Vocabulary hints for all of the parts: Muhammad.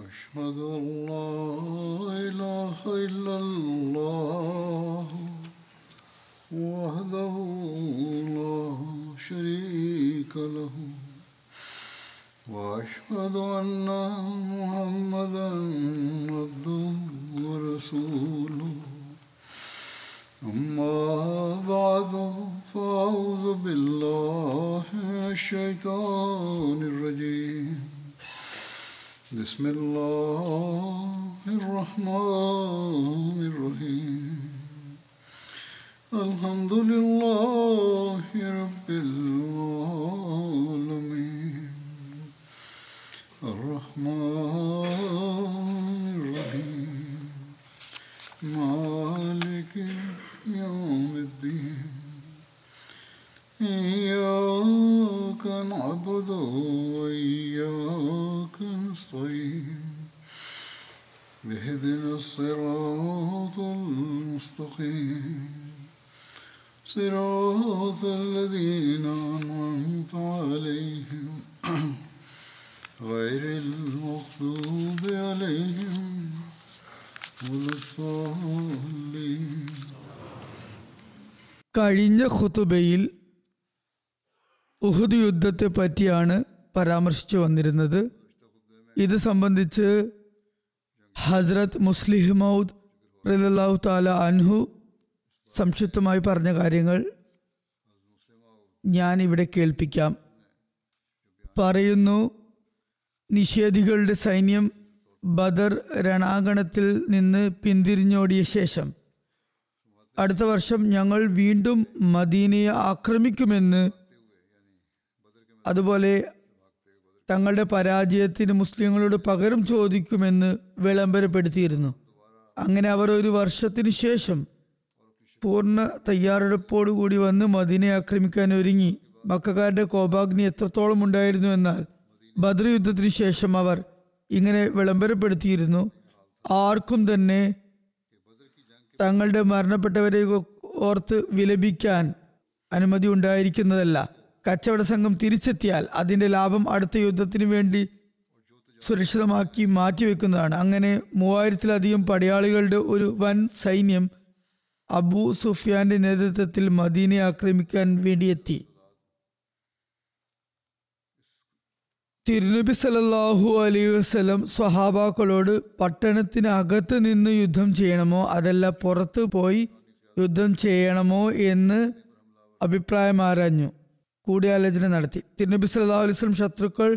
أشهد أن لا إله إلا الله وحده لا شريك له وأشهد أن محمدا عبده ورسوله أما بعد فأعوذ بالله من الشيطان الرجيم بسم الله الرحمن الرحيم الحمد لله رب العالمين الرحمن الرحيم مالك يوم الدين إياك نعبد وإياك نستعين اهدنا الصراط المستقيم صراط الذين أنعمت عليهم غير المغضوب عليهم ولا الضالين. കഴിഞ്ഞ ഖുതുബയിൽ ഉഹുദ് യുദ്ധത്തെ പറ്റിയാണ് പരാമർശിച്ചു വന്നിരുന്നത്. ഇത് സംബന്ധിച്ച് ഹസ്രത്ത് മുസ്ലിഹ് മൗദ് റളിയല്ലാഹു തആല അൻഹു സംക്ഷിപ്തമായി പറഞ്ഞ കാര്യങ്ങൾ ഞാനിവിടെ കേൾപ്പിക്കാം. പറയുന്നു, നിഷേധികളുടെ സൈന്യം ബദർ രണാങ്കണത്തിൽ നിന്ന് പിന്തിരിഞ്ഞോടിയ ശേഷം അടുത്ത വർഷം ഞങ്ങൾ വീണ്ടും മദീനയെ ആക്രമിക്കുമെന്ന്, അതുപോലെ തങ്ങളുടെ പരാജയത്തിന് മുസ്ലിങ്ങളോട് പകരം ചോദിക്കുമെന്ന് വിളംബരപ്പെടുത്തിയിരുന്നു. അങ്ങനെ അവർ ഒരു വർഷത്തിന് ശേഷം പൂർണ്ണ തയ്യാറെടുപ്പോടുകൂടി വന്ന് മദീനയെ ആക്രമിക്കാൻ ഒരുങ്ങി. മക്കക്കാരുടെ കോപാഗ്നി എത്രത്തോളം ഉണ്ടായിരുന്നു എന്നാൽ ബദർ യുദ്ധത്തിന് ശേഷം അവർ ഇങ്ങനെ വിളംബരപ്പെടുത്തിയിരുന്നു. ആർക്കും തന്നെ തങ്ങളുടെ മരണപ്പെട്ടവരെ ഓർത്ത് വിലപിക്കാൻ അനുമതി ഉണ്ടായിരിക്കുന്നതല്ല. കച്ചവട സംഘം തിരിച്ചെത്തിയാൽ അതിൻ്റെ ലാഭം അടുത്ത യുദ്ധത്തിന് വേണ്ടി സുരക്ഷിതമാക്കി മാറ്റിവെക്കുന്നതാണ്. അങ്ങനെ 3000-ലധികം പടയാളികളുടെ ഒരു വൻ സൈന്യം അബൂ സുഫിയാന്റെ നേതൃത്വത്തിൽ മദീനയെ ആക്രമിക്കാൻ വേണ്ടിയെത്തി. തിരുനബി സല്ലല്ലാഹു അലൈഹി വസല്ലം സ്വഹാബാക്കളോട് പട്ടണത്തിനകത്ത് നിന്ന് യുദ്ധം ചെയ്യണമോ അതല്ല പുറത്ത് പോയി യുദ്ധം ചെയ്യണമോ എന്ന് അഭിപ്രായം ആരാഞ്ഞു, കൂടിയാലോചന നടത്തി. തിരുനബി സല്ലല്ലാഹു അലൈഹി വസല്ലം ശത്രുക്കൾ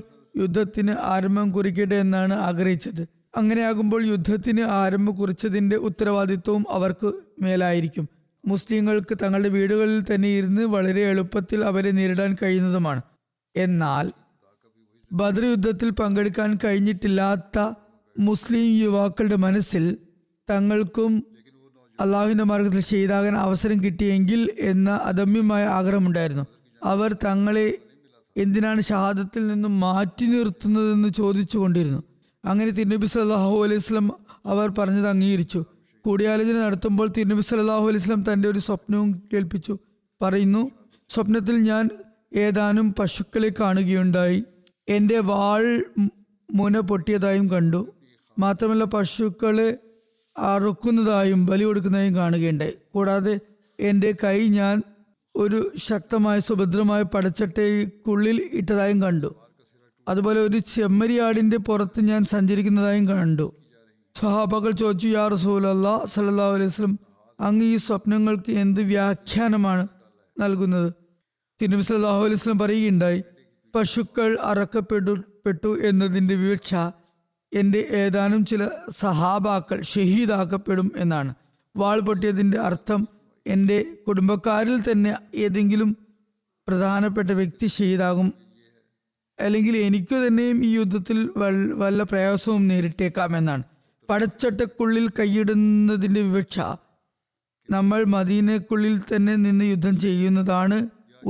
യുദ്ധത്തിന് ആരംഭം കുറിക്കട്ടെ എന്നാണ് ആഗ്രഹിച്ചത്. അങ്ങനെയാകുമ്പോൾ യുദ്ധത്തിന് ആരംഭം കുറിച്ചതിൻ്റെ ഉത്തരവാദിത്വവും അവർക്ക് മേലായിരിക്കും. മുസ്ലിങ്ങൾക്ക് തങ്ങളുടെ വീടുകളിൽ തന്നെ ഇരുന്ന് വളരെ എളുപ്പത്തിൽ അവരെ നേരിടാൻ കഴിയുന്നതുമാണ്. എന്നാൽ ബദർ യുദ്ധത്തിൽ പങ്കെടുക്കാൻ കഴിഞ്ഞിട്ടില്ലാത്ത മുസ്ലിം യുവാക്കളുടെ മനസ്സിൽ തങ്ങൾക്കും അള്ളാഹുവിൻ്റെ മാർഗത്തിൽ ഷഹീദാകാൻ അവസരം കിട്ടിയെങ്കിൽ എന്ന അദമ്യമായ ആഗ്രഹമുണ്ടായിരുന്നു. അവർ തങ്ങളെ എന്തിനാണ് ഷഹാദത്തിൽ നിന്നും മാറ്റി നിർത്തുന്നതെന്ന് ചോദിച്ചു കൊണ്ടിരുന്നു. അങ്ങനെ തിരുനബി സല്ലല്ലാഹു അലൈഹി വസല്ലം അവർ പറഞ്ഞത് അംഗീകരിച്ചു. കൂടിയാലോചന നടത്തുമ്പോൾ തിരുനബി സല്ലല്ലാഹു അലൈഹി വസല്ലം തൻ്റെ ഒരു സ്വപ്നവും കേൾപ്പിച്ചു. പറയുന്നു, സ്വപ്നത്തിൽ ഞാൻ ഏതാനും പശുക്കളെ കാണുകയുണ്ടായി. എൻ്റെ വാൾ മുന പൊട്ടിയതായും കണ്ടു. മാത്രമല്ല പശുക്കളെ അറുക്കുന്നതായും ബലി കൊടുക്കുന്നതായും കാണുകയുണ്ടായി. കൂടാതെ എൻ്റെ കൈ ഞാൻ ഒരു ശക്തമായ സുഭദ്രമായ പടച്ചട്ടയ്ക്കുള്ളിൽ ഇട്ടതായും കണ്ടു. അതുപോലെ ഒരു ചെമ്മരിയാടിൻ്റെ പുറത്ത് ഞാൻ സഞ്ചരിക്കുന്നതായും കണ്ടു. സഹാബകൾ ചോദിച്ചു, യാ റസൂലുള്ളാഹി സ്വല്ലല്ലാഹു അലൈഹി വസല്ലം അങ്ങ് ഈ സ്വപ്നങ്ങൾക്ക് എന്ത് വ്യാഖ്യാനമാണ് നൽകുന്നത്? തിരുനബി സല്ലല്ലാഹു അലൈഹി വസല്ലം പറയുകയുണ്ടായി, പശുക്കൾ അറക്കപ്പെട്ടു എന്നതിൻ്റെ വീഴ്ച എൻ്റെ ഏതാനും ചില സഹാബാക്കൾ ഷഹീദാക്കപ്പെടും എന്നാണ്. വാൾ പൊട്ടിയതിൻ്റെ അർത്ഥം എൻ്റെ കുടുംബക്കാരിൽ തന്നെ ഏതെങ്കിലും പ്രധാനപ്പെട്ട വ്യക്തി ഷഹീദാകും, അല്ലെങ്കിൽ എനിക്ക് തന്നെയും ഈ യുദ്ധത്തിൽ വല്ല പ്രയാസവും നേരിട്ടേക്കാമെന്നാണ്. പടച്ചട്ടക്കുള്ളിൽ കൈയിടുന്നതിൻ്റെ വിവക്ഷ നമ്മൾ മദീനക്കുള്ളിൽ തന്നെ നിന്ന് യുദ്ധം ചെയ്യുന്നതാണ്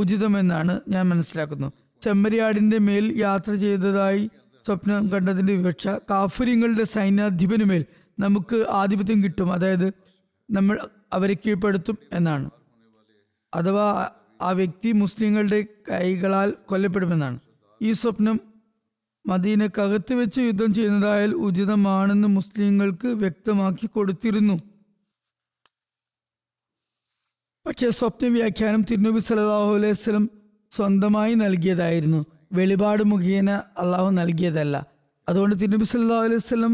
ഉചിതമെന്നാണ് ഞാൻ മനസ്സിലാക്കുന്നു. ചെമ്മരിയാടിൻ്റെ മേൽ യാത്ര ചെയ്തതായി സ്വപ്നം കണ്ടതിൻ്റെ വിവക്ഷ കാഫര്യങ്ങളുടെ സൈന്യാധിപനു മേൽ നമുക്ക് ആധിപത്യം കിട്ടും, അതായത് നമ്മൾ അവരെ കീഴ്പ്പെടുത്തും എന്നാണ്. അഥവാ ആ വ്യക്തി മുസ്ലിങ്ങളുടെ കൈകളാൽ കൊല്ലപ്പെടുമെന്നാണ്. ഈ സ്വപ്നം മദീനക്കകത്ത് വെച്ച് യുദ്ധം ചെയ്യുന്നതായാൽ ഉചിതമാണെന്ന് മുസ്ലിങ്ങൾക്ക് വ്യക്തമാക്കി കൊടുത്തിരുന്നു. പക്ഷേ സ്വപ്ന വ്യാഖ്യാനം തിരുനബി സല്ലല്ലാഹു അലൈഹി വസല്ലം സ്വന്തമായി നൽകിയതായിരുന്നു, വെളിപാട് മുഖേന അള്ളാഹു നൽകിയതല്ല. അതുകൊണ്ട് തിരുനബി സല്ലല്ലാഹു അലൈഹി വസല്ലം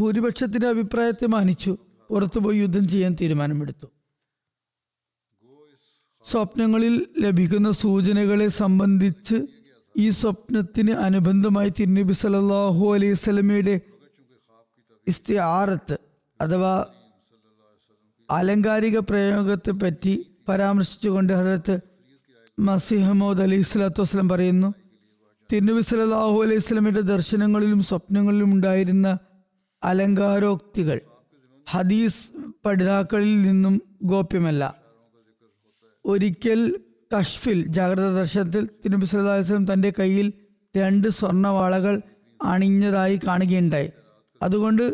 ഭൂരിപക്ഷത്തിന്റെ അഭിപ്രായത്തെ മാനിച്ചു പുറത്തുപോയി യുദ്ധം ചെയ്യാൻ തീരുമാനമെടുത്തു. സ്വപ്നങ്ങളിൽ ലഭിക്കുന്ന സൂചനകളെ സംബന്ധിച്ച് ഈ സ്വപ്നത്തിന് അനുബന്ധമായി തിരുനബി സല്ലല്ലാഹു അലൈഹി വസല്ലമയുടെ ഇസ്തിആറത്ത് അഥവാ ആലങ്കാരിക പ്രയോഗത്തെപ്പറ്റി പരാമർശിച്ചുകൊണ്ട് ഹദരത്ത് മസീഹ് മൗഊദ് അലൈഹി സ്വലാത്തു വസ്സലാം പറയുന്നു, തിരുനബി സല്ലല്ലാഹു അലൈഹി വസല്ലമയുടെ ദർശനങ്ങളിലും സ്വപ്നങ്ങളിലും ഉണ്ടായിരുന്ന അലങ്കാരോക്തികൾ ഹദീസ് പഠിതാക്കളിൽ നിന്നും ഗോപ്യമല്ല. ഒരിക്കൽ കഷ്ഫിൽ ജാഗ്രത ദർശനത്തിൽ തിരുനബി സല്ലല്ലാഹു അലൈഹി വസല്ലം തൻ്റെ കയ്യിൽ 2 സ്വർണ്ണവാളകൾ അണിഞ്ഞതായി കാണുകയുണ്ടായി. അതുകൊണ്ട്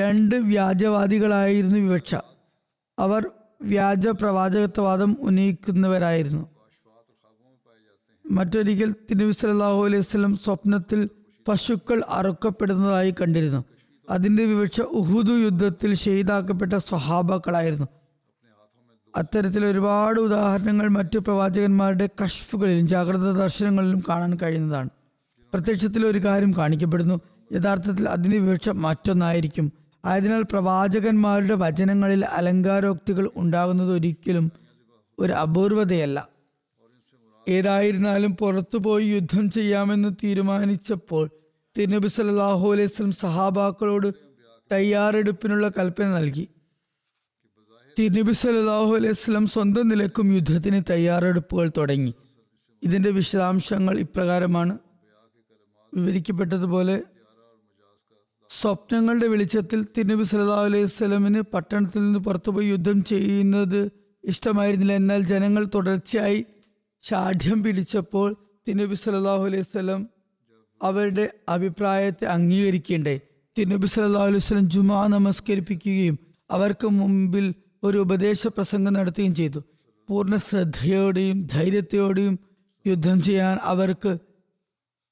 2 വ്യാജവാദികളായിരുന്നു വിവക്ഷ. അവർ വ്യാജ പ്രവാചകത്വവാദം ഉന്നയിക്കുന്നവരായിരുന്നു. മറ്റൊരിക്കൽ തിരുനബി സല്ലല്ലാഹു അലൈഹി വസല്ലം സ്വപ്നത്തിൽ പശുക്കൾ അറുക്കപ്പെടുന്നതായി കണ്ടിരുന്നു. അതിൻ്റെ വിവക്ഷ ഉഹുദ് യുദ്ധത്തിൽ ഷഹീദാക്കപ്പെട്ട സ്വഹാബാക്കളായിരുന്നു. അത്തരത്തിൽ ഒരുപാട് ഉദാഹരണങ്ങൾ മറ്റു പ്രവാചകന്മാരുടെ കശ്ഫുകളിലും ജാഗ്രത ദർശനങ്ങളിലും കാണാൻ കഴിയുന്നതാണ്. പ്രത്യക്ഷത്തിൽ ഒരു കാര്യം കാണിക്കപ്പെടുന്നു, യഥാർത്ഥത്തിൽ അതിൻ്റെ വിവക്ഷ മറ്റൊന്നായിരിക്കും. ആയതിനാൽ പ്രവാചകന്മാരുടെ വചനങ്ങളിൽ അലങ്കാരോക്തികൾ ഉണ്ടാകുന്നത് ഒരിക്കലും ഒരു അപൂർവതയല്ല. ഏതായിരുന്നാലും പുറത്തുപോയി യുദ്ധം ചെയ്യാമെന്ന് തീരുമാനിച്ചപ്പോൾ തിരുനബി സല്ലല്ലാഹു അലൈഹി വസല്ലം സഹാബാക്കളോട് തയ്യാറെടുപ്പിനുള്ള കൽപ്പന നൽകി. തിരുനബി സല്ലല്ലാഹു അലൈഹി വസല്ലം സ്വന്തം നിലക്കും യുദ്ധത്തിന് തയ്യാറെടുപ്പുകൾ തുടങ്ങി. ഇതിൻ്റെ വിശദാംശങ്ങൾ ഇപ്രകാരമാണ് വിവരിക്കപ്പെട്ടതുപോലെ: സ്വപ്നങ്ങളുടെ വെളിച്ചത്തിൽ തിരുനബി സല്ലല്ലാഹു അലൈഹി വസല്ലമിന് പട്ടണത്തിൽ നിന്ന് പുറത്തുപോയി യുദ്ധം ചെയ്യുന്നത് ഇഷ്ടമായിരുന്നില്ല. എന്നാൽ ജനങ്ങൾ തുടർച്ചയായി ഷാഠ്യം പിടിച്ചപ്പോൾ തിരുനബി സല്ലല്ലാഹു അലൈഹി വസല്ലം അവരുടെ അഭിപ്രായത്തെ അംഗീകരിക്കേണ്ടേ. തിരുനബി സല്ലല്ലാഹു അലൈഹി വസല്ലം ജുമാ നമസ്കരിപ്പിക്കുകയും അവർക്ക് മുമ്പിൽ ഒരു ഉപദേശ പ്രസംഗം നടത്തുകയും ചെയ്തു. പൂർണ്ണ ശ്രദ്ധയോടെയും ധൈര്യത്തോടെയും യുദ്ധം ചെയ്യാൻ അവർക്ക്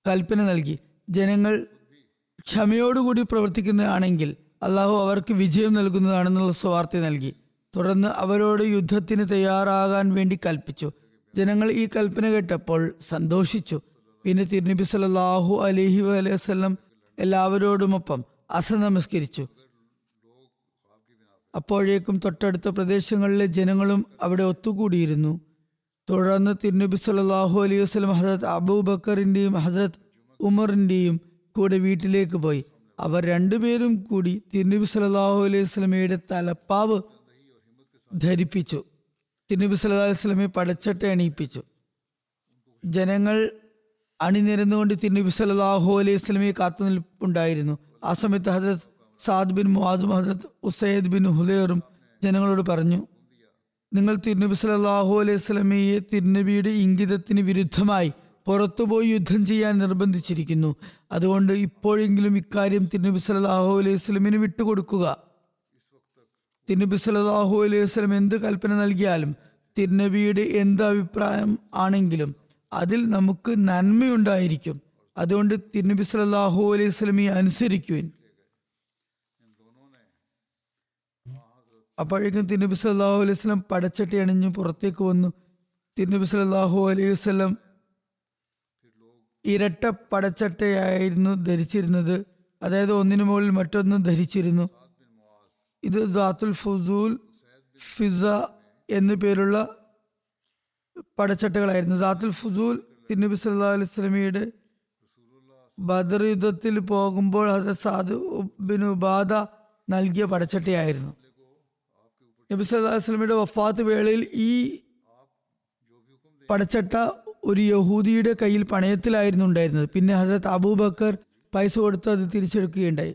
കൽപ്പന നൽകി. ജനങ്ങൾ ക്ഷമയോടുകൂടി പ്രവർത്തിക്കുന്നതാണെങ്കിൽ അള്ളാഹു അവർക്ക് വിജയം നൽകുന്നതാണെന്നുള്ള സുവാർത്ത നൽകി. തുടർന്ന് അവരോട് യുദ്ധത്തിന് തയ്യാറാകാൻ വേണ്ടി കൽപ്പിച്ചു. ജനങ്ങൾ ഈ കൽപ്പന കേട്ടപ്പോൾ സന്തോഷിച്ചു. പിന്നെ തിരുനബി സല്ലല്ലാഹു അലൈഹി വസല്ലം എല്ലാവരോടുമൊപ്പം അസർ നമസ്കരിച്ചു. അപ്പോഴേക്കും തൊട്ടടുത്ത പ്രദേശങ്ങളിലെ ജനങ്ങളും അവിടെ ഒത്തുകൂടിയിരുന്നു. തുടർന്ന് തിരുനബി സല്ലല്ലാഹു അലൈഹി വസല്ലം ഹസരത്ത് അബൂബക്കറിൻ്റെയും ഹസരത്ത് ഉമറിൻ്റെയും കൂടെ വീട്ടിലേക്ക് പോയി. അവർ 2 പേരും കൂടി തിരുനബി സല്ലല്ലാഹു അലൈഹി വസല്ലമയുടെ തലപ്പാവ് ധരിപ്പിച്ചു. തിരുനബി സല്ലല്ലാഹു അലൈഹി വസല്ലമയെ പടച്ചട്ട അണിയിപ്പിച്ചു. ജനങ്ങൾ അണിനിരന്നുകൊണ്ട് തിരുനബി സല്ലല്ലാഹു അലൈഹി വസല്ലമയെ കാത്തുനിൽപ്പുണ്ടായിരുന്നു. ആ സമയത്ത് ഹദ്രത്ത് സാദ് ബിൻ മുആദും ഹദ്രത്ത് ഉസൈദ് ബിൻ ഹുലൈറും ജനങ്ങളോട് പറഞ്ഞു, നിങ്ങൾ തിരുനബി സല്ലല്ലാഹു അലൈഹി വസല്ലമയെ തിരുനബിയുടെ ഇംഗിതത്തിന് വിരുദ്ധമായി പുറത്തുപോയി യുദ്ധം ചെയ്യാൻ നിർബന്ധിച്ചിരിക്കുന്നു. അതുകൊണ്ട് ഇപ്പോഴെങ്കിലും ഇക്കാര്യം തിരുനബി സല്ലല്ലാഹു അലൈഹി വസല്ലമിന് വിട്ടുകൊടുക്കുക. തിരുനബി സല്ലല്ലാഹു അലൈഹി വസല്ലം എന്ത് കൽപ്പന നൽകിയാലും തിരുനബിയുടെ എന്ത് അഭിപ്രായം ആണെങ്കിലും അതിൽ നമുക്ക് നന്മയുണ്ടായിരിക്കും. അതുകൊണ്ട് തിരുനബി സല്ലല്ലാഹു അലൈഹി വസല്ലമിനെ അനുസരിക്കുവിൻ. അപ്പോഴേക്കും തിരുനബി സല്ലല്ലാഹു അലൈഹി വസല്ലം പടച്ചട്ടി അണിഞ്ഞ് പുറത്തേക്ക് വന്നു. തിരുനബി സല്ലല്ലാഹു അലൈഹി വസല്ലം ഇരട്ട പടച്ചട്ടയായിരുന്നു ധരിച്ചിരുന്നത്, അതായത് ഒന്നിനു മുകളിൽ മറ്റൊന്ന് ധരിച്ചിരുന്നു. ഇത് ദാത്തുൽ ഫുസൂൽ ഫിസ എന്നു പേരുള്ള പടച്ചട്ടകളായിരുന്നു. ദാത്തുൽ ഫുസൂൽ തിരുനബി സല്ലല്ലാഹു അലൈഹി വസല്ലമയുടെ ബദർ യുദ്ധത്തിൽ പോകുമ്പോൾ ഹസ്രത്ത് സാദ് ബിൻ ഉബാദ നൽകിയ പടച്ചട്ടയായിരുന്നു. നബി സല്ലല്ലാഹു അലൈഹി വസല്ലമയുടെ വഫാത്ത് വേളയിൽ ഈ പടച്ചട്ട ഒരു യഹൂദിയുടെ കയ്യിൽ പണയത്തിലായിരുന്നു ഉണ്ടായിരുന്നത്. പിന്നെ ഹസ്രത്ത് അബൂബക്കർ പൈസ കൊടുത്ത് അത് തിരിച്ചെടുക്കുകയുണ്ടായി.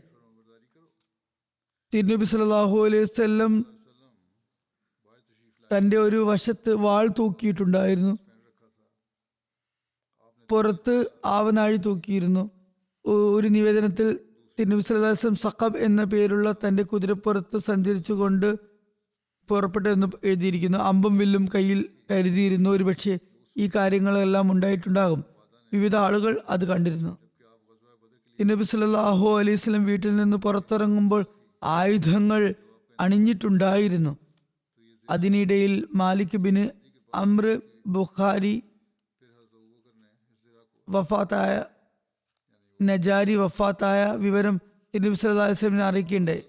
തിരുനബി സല്ലല്ലാഹു അലൈഹി വസല്ലം തൻ്റെ ഒരു വശത്ത് വാൾ തൂക്കിയിട്ടുണ്ടായിരുന്നു, പുറത്ത് ആവനാഴി തൂക്കിയിരുന്നു. ഒരു നിവേദനത്തിൽ തിരുനബി സല്ലല്ലാഹു അലൈഹി വസല്ലം സഖബ് എന്ന പേരുള്ള തൻ്റെ കുതിരപ്പുറത്ത് സഞ്ചരിച്ചുകൊണ്ട് പുറപ്പെട്ടെന്ന് എഴുതിയിരിക്കുന്നു. അമ്പും വില്ലും കയ്യിൽ കരുതിയിരുന്നു. ഒരുപക്ഷെ ഈ കാര്യങ്ങളെല്ലാം ഉണ്ടായിട്ടുണ്ടാകും. വിവിധ ആളുകൾ അത് കണ്ടിരുന്നു. തിരുനബി സല്ലല്ലാഹു അലൈഹി വസല്ലം വീട്ടിൽ നിന്ന് പുറത്തിറങ്ങുമ്പോൾ ആയുധങ്ങൾ അണിഞ്ഞിട്ടുണ്ടായിരുന്നു. അതിനിടയിൽ മാലിക് ബിൻ അംർ ബുഖാരി വഫാത്തായ നജാരി വഫാത്തായ വിവരം തിരുനബി സല്ലല്ലാഹു അലൈഹി വസല്ലമിനെ അറിയിക്കുകയുണ്ടായി.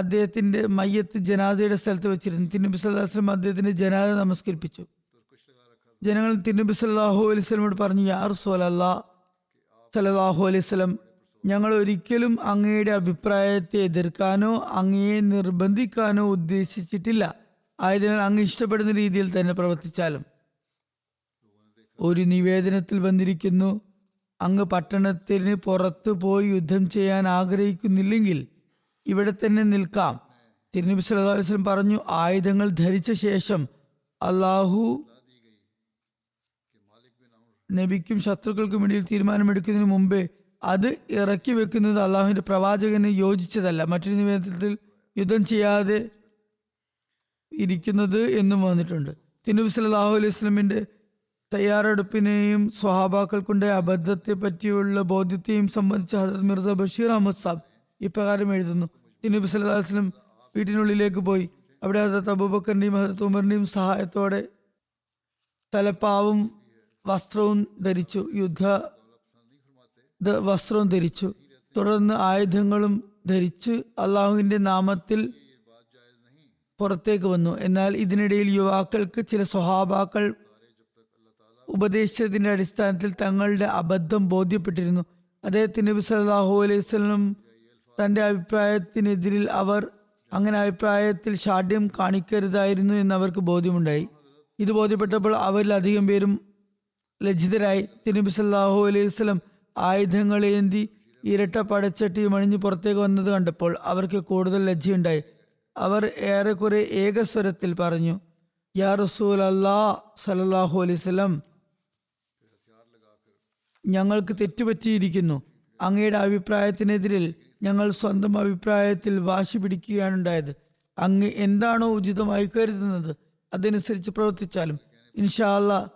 അദ്ദേഹത്തിന്റെ മയ്യത്ത് ജനാസയുടെ സ്ഥലത്ത് വെച്ചിരുന്നു. തിരുനബി സല്ലല്ലാഹു അലൈഹി വസല്ലം അദ്ദേഹത്തിന്റെ ജനാസ നമസ്കരിപ്പിച്ചു. ജനങ്ങൾ തിരുനബി സല്ലല്ലാഹു അലൈഹി വസല്ലമോട് പറഞ്ഞു, യാ റസൂലല്ലാഹ് സല്ലല്ലാഹു അലൈഹി വസല്ലം, ഞങ്ങൾ ഒരിക്കലും അങ്ങയുടെ അഭിപ്രായത്തെ എതിർക്കാനോ അങ്ങയെ നിർബന്ധിക്കാനോ ഉദ്ദേശിച്ചിട്ടില്ല. ആയതിനാൽ അങ്ങ് ഇഷ്ടപ്പെടുന്ന രീതിയിൽ തന്നെ പ്രവർത്തിച്ചാലും. ഒരു നിവേദനത്തിൽ വന്നിരിക്കുന്നു, അങ്ങ് പട്ടണത്തിന് പുറത്തു പോയി യുദ്ധം ചെയ്യാൻ ആഗ്രഹിക്കുന്നില്ലെങ്കിൽ ഇവിടെ തന്നെ നിൽക്കാം. തിരുനബി സല്ലല്ലാഹു അലൈഹി വസല്ലം പറഞ്ഞു, ആയുധങ്ങൾ ധരിച്ച ശേഷം അള്ളാഹു നബിക്കും ശത്രുക്കൾക്കും ഇടയിൽ തീരുമാനമെടുക്കുന്നതിന് മുമ്പേ അത് ഇറക്കി വെക്കുന്നത് അള്ളാഹുവിൻ്റെ പ്രവാചകന് യോജിച്ചതല്ല. മറ്റൊരു നിവേദനത്തിൽ യുദ്ധം ചെയ്യാതെ ഇരിക്കുന്നത് എന്നും വന്നിട്ടുണ്ട്. തിരുനബി സല്ലല്ലാഹു അലൈഹി വസല്ലമിൻ്റെ തയ്യാറെടുപ്പിനെയും സ്വഹാബാക്കൾക്കുണ്ടായ അബദ്ധത്തെ പറ്റിയുള്ള ബോധ്യത്തെയും സംബന്ധിച്ച് ഹദ്റത്ത് മിർസ ബഷീർ അഹമ്മദ് സാബ് ഇപ്രകാരം എഴുതുന്നു. തിരുനബി സല്ലല്ലാഹു അലൈഹി വസല്ലം വീട്ടിനുള്ളിലേക്ക് പോയി. അവിടെ ഹദ്റത്ത് അബൂബക്കറിൻ്റെയും ഹദ്റത്ത് ഉമറിൻ്റെയും സഹായത്തോടെ തലപ്പാവും വസ്ത്രവും ധരിച്ചു, യുദ്ധ വസ്ത്രവും ധരിച്ചു. തുടർന്ന് ആയുധങ്ങളും ധരിച്ച് അള്ളാഹുവിൻ്റെ നാമത്തിൽ പുറത്തേക്ക് വന്നു. എന്നാൽ ഇതിനിടയിൽ യുവാക്കൾക്ക് ചില സ്വഹാബാക്കൾ ഉപദേശിച്ചതിൻ്റെ അടിസ്ഥാനത്തിൽ തങ്ങളുടെ അബദ്ധം ബോധ്യപ്പെട്ടിരുന്നു. അദ്ദേഹത്തിന് നബി സല്ലല്ലാഹു അലൈഹി വസല്ലം തൻ്റെ അഭിപ്രായത്തിനെതിരിൽ അവർ അങ്ങനെ അഭിപ്രായത്തിൽ ഷാഢ്യം കാണിക്കരുതായിരുന്നു എന്നവർക്ക് ബോധ്യമുണ്ടായി. ഇത് ബോധ്യപ്പെട്ടപ്പോൾ അവരിലധികം പേരും ലജ്ജിതരായി. തിരുനബി സല്ലല്ലാഹു അലൈഹി വസല്ലം ആയുധങ്ങളേന്തി ഇരട്ട പടച്ചട്ടിയും അണിഞ്ഞ് പുറത്തേക്ക് വന്നത് കണ്ടപ്പോൾ അവർക്ക് കൂടുതൽ ലജ്ജയുണ്ടായി. അവർ ഏറെക്കുറെ ഏകസ്വരത്തിൽ പറഞ്ഞു, യാ റസൂലല്ലാഹ് സല്ലല്ലാഹു അലൈഹി വസല്ലം, ഞങ്ങൾക്ക് തെറ്റുപറ്റിയിരിക്കുന്നു. അങ്ങയുടെ അഭിപ്രായത്തിനെതിരിൽ ഞങ്ങൾ സ്വന്തം അഭിപ്രായത്തിൽ വാശി പിടിക്കുകയാണുണ്ടായത്. അങ്ങ് എന്താണോ ഉചിതമായി കരുതുന്നത് അതനുസരിച്ച് പ്രവർത്തിച്ചാലും ഇൻഷാ അല്ലാഹ്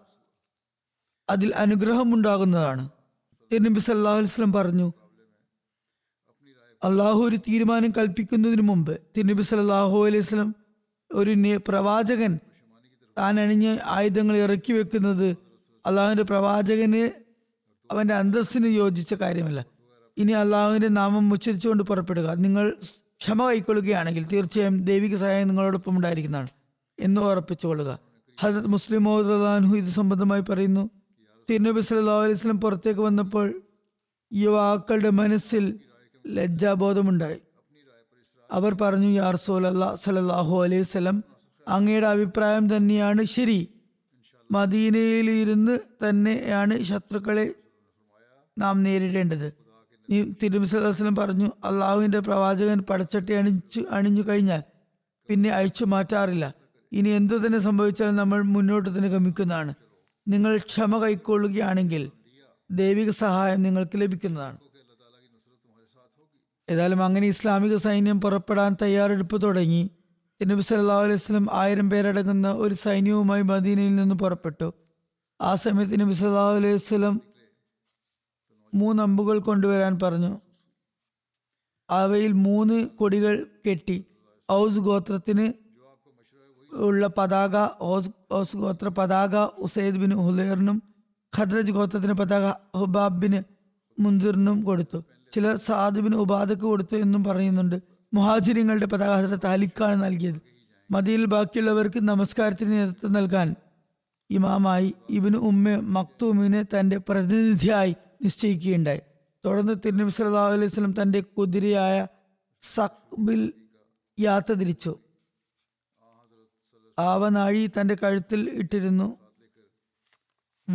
അതിൽ അനുഗ്രഹമുണ്ടാകുന്നതാണ്. തിരുനബി സല്ലല്ലാഹു അലൈഹി വസല്ലം പറഞ്ഞു, അള്ളാഹു ഒരു തീരുമാനം കൽപ്പിക്കുന്നതിന് മുമ്പ് തിരുനബി സല്ലല്ലാഹു അലൈഹി വസല്ലം ഒരു പ്രവാചകൻ താൻ അണിഞ്ഞ് ആയുധങ്ങൾ ഇറക്കി വെക്കുന്നത് അള്ളാഹുവിൻ്റെ പ്രവാചകന് അവൻ്റെ അന്തസ്സിന് യോജിച്ച കാര്യമല്ല. ഇനി അള്ളാഹുവിൻ്റെ നാമം ഉച്ചരിച്ചുകൊണ്ട് പുറപ്പെടുക. നിങ്ങൾ ക്ഷമ കൈക്കൊള്ളുകയാണെങ്കിൽ തീർച്ചയായും ദൈവിക സഹായം നിങ്ങളോടൊപ്പം ഉണ്ടായിരിക്കുന്നതാണ് എന്ന് ഉറപ്പിച്ചുകൊള്ളുക. ഹദ്റത്ത് മുസ്ലിം റളിയല്ലാഹു അൻഹു ഇത് സംബന്ധമായി പറയുന്നു, തിരുനബി സല്ലല്ലാഹു അലൈഹി വസല്ലം പുറത്തേക്ക് വന്നപ്പോൾ യുവാക്കളുടെ മനസ്സിൽ ലജ്ജാബോധമുണ്ടായി. അവർ പറഞ്ഞു, യാ റസൂലല്ലാഹ് സല്ലല്ലാഹു അലൈഹി വസല്ലം, അങ്ങയുടെ അഭിപ്രായം തന്നെയാണ് ശരി. മദീനയിൽ ഇരുന്ന് തന്നെയാണ് ശത്രുക്കളെ നാം നേരിടേണ്ടത്. തിരുനബി സല്ലല്ലാഹു അലൈഹി വസല്ലം പറഞ്ഞു, അള്ളാഹുവിൻ്റെ പ്രവാചകൻ പടച്ചട്ടി അണിഞ്ഞു കഴിഞ്ഞാൽ പിന്നെ അഴിച്ചു മാറ്റാറില്ല. ഇനി എന്തു തന്നെ സംഭവിച്ചാലും നമ്മൾ മുന്നോട്ട് തന്നെ ഗമിക്കുന്നതാണ്. നിങ്ങൾ ക്ഷമ കൈക്കൊള്ളുകയാണെങ്കിൽ ദൈവിക സഹായം നിങ്ങൾക്ക് ലഭിക്കുന്നതാണ്. ഏതായാലും അങ്ങനെ ഇസ്ലാമിക സൈന്യം പുറപ്പെടാൻ തയ്യാറെടുപ്പ് തുടങ്ങി. നബി സല്ലല്ലാഹു അലൈഹി വസല്ലം 1000 പേരടങ്ങുന്ന ഒരു സൈന്യവുമായി മദീനയിൽ നിന്ന് പുറപ്പെട്ടു. ആ സമയത്ത് നബി സല്ലല്ലാഹു അലൈഹി വസല്ലം 3 അമ്പുകൾ കൊണ്ടുവരാൻ പറഞ്ഞു. അവയിൽ 3 കൊടികൾ കെട്ടി. ഔസ് ഗോത്രത്തിന് ഉള്ള പതാക ഓസ് ഗോത്ര പതാക ഉസൈദ് ബിൻ ഹുലൈറിനും ഖദ്രജ് ഗോത്രത്തിന് പതാക ഹുബാബ് ബിൻ മുൻസിറിനും കൊടുത്തു. ചിലർ സാദ് ബിൻ ഉബാദക്ക് കൊടുത്തു എന്നും പറയുന്നുണ്ട്. മുഹാജിരിങ്ങളുടെ പതാക ഹസ്രത്ത് അലിക്കാണ് നൽകിയത്. മദീനയിൽ ബാക്കിയുള്ളവർക്ക് നമസ്കാരത്തിന് നേതൃത്വം നൽകാൻ ഇമാമായി ഇബ്നു ഉമ്മ മക്തൂമിനെ തൻ്റെ പ്രതിനിധിയായി നിശ്ചയിക്കുകയുണ്ടായി. തുടർന്ന് തിരുനബി സല്ലല്ലാഹു അലൈഹി വസല്ലം തൻ്റെ കുതിരയായ സഖ്ബിൽ യാത്ര തിരിച്ചു. ആവനാഴി തൻ്റെ കഴുത്തിൽ ഇട്ടിരുന്നു,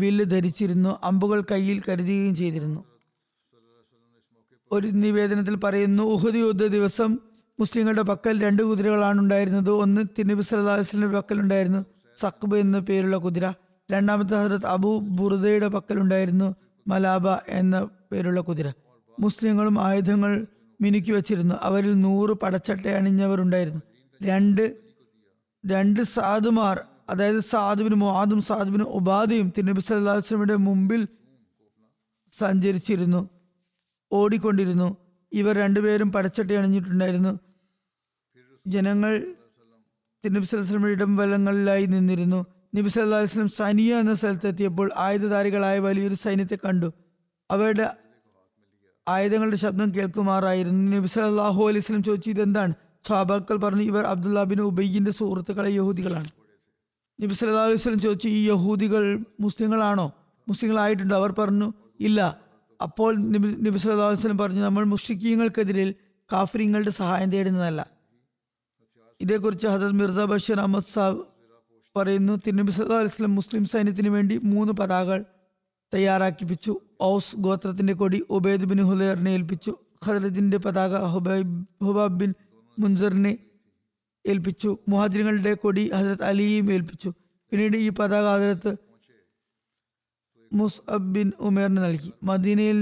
വില്ല് ധരിച്ചിരുന്നു, അമ്പുകൾ കയ്യിൽ കരുതുകയും ചെയ്തിരുന്നു. ഒരു നിവേദനത്തിൽ പറയുന്നു, ഉഹദ് യുദ്ധ ദിവസം മുസ്ലിങ്ങളുടെ പക്കൽ 2 കുതിരകളാണ് ഉണ്ടായിരുന്നത്. ഒന്ന് തിരുനബി സല്ലല്ലാഹു അലൈഹി വസല്ലമിന്റെ പക്കലുണ്ടായിരുന്നു, സഖ്ബ് എന്ന പേരുള്ള കുതിര. രണ്ടാമത്തെ ഹദ്റത്ത് അബൂ ബുർദയുടെ പക്കലുണ്ടായിരുന്നു, മലാബ എന്ന പേരുള്ള കുതിര. മുസ്ലിങ്ങളും ആയുധങ്ങൾ മിനുക്കി വച്ചിരുന്നു. അവരിൽ 100 പടച്ചട്ട അണിഞ്ഞവരുണ്ടായിരുന്നു. രണ്ട് സാധുമാർ, അതായത് സാദ് ബിൻ മുആദും സാദ് ബിൻ ഉബാദയും തിരുനബി സല്ലല്ലാഹു അലൈഹി വസല്ലമിന്റെ മുമ്പിൽ സഞ്ചരിച്ചിരുന്നു, ഓടിക്കൊണ്ടിരുന്നു. ഇവർ രണ്ടുപേരും പടച്ചട്ടി അണിഞ്ഞിട്ടുണ്ടായിരുന്നു. ജനങ്ങൾ നബി സല്ലല്ലാഹു അലൈഹി വസല്ലം വലങ്ങളിലായി നിന്നിരുന്നു. നബി സല്ലല്ലാഹു അലൈഹി വസല്ലം സനിയ എന്ന സ്ഥലത്തെത്തിയപ്പോൾ ആയുധധാരികളായ വലിയൊരു സൈന്യത്തെ കണ്ടു. അവരുടെ ആയുധങ്ങളുടെ ശബ്ദം കേൾക്കുമാറായിരുന്നു. നബി സല്ലല്ലാഹു അലൈഹി വസല്ലം ചോദിച്ചു, ഇതെന്താണ്? സ്വഹാബാക്കൾ പറഞ്ഞു, ഇവർ അബ്ദുല്ലാ ബിൻ ഉബൈയിന്റെ സുഹൃത്തുക്കളെ യഹൂദികളാണ്. നബി സല്ലല്ലാഹു അലൈഹി വസല്ലം ചോദിച്ചു, ഈ യഹൂദികൾ മുസ്ലിങ്ങളാണോ? മുസ്ലിങ്ങളായിട്ടുണ്ടോ? അവർ പറഞ്ഞു, ഇല്ല. അപ്പോൾ നബി സല്ലല്ലാഹു അലൈഹി വസല്ലം പറഞ്ഞു, നമ്മൾ മുശ്രിക്കീങ്ങൾക്കെതിരിൽ കാഫിറിങ്ങളുടെ സഹായം തേടുന്നതല്ല. ഇതേക്കുറിച്ച് ഹസരത് മിർസ ബഷീർ അഹമ്മദ് സാബ് പറയുന്നു, തിരുനബി സല്ലല്ലാഹു അലൈഹി വസല്ലം മുസ്ലിം സൈന്യത്തിന് വേണ്ടി 3 പതാകകൾ തയ്യാറാക്കിപ്പിച്ചു. ഔസ് ഗോത്രത്തിന്റെ കൊടി ഉബൈദ് ബിൻ ഹുലൈറിനെ ഏൽപ്പിച്ചു. ഖദറജിന്റെ പതാക ഹുബാബ് ബിൻ മുൻസറിനെ ഏൽപ്പിച്ചു. മുഹാജിറുകളുടെ കൊടി ഹസരത് അലിയും ഏൽപ്പിച്ചു. പിന്നീട് ഈ പതാക ഹസരത്ത് മുസ്അബ് ബിൻ ഉമേറിന് നൽകി. മദീനയിൽ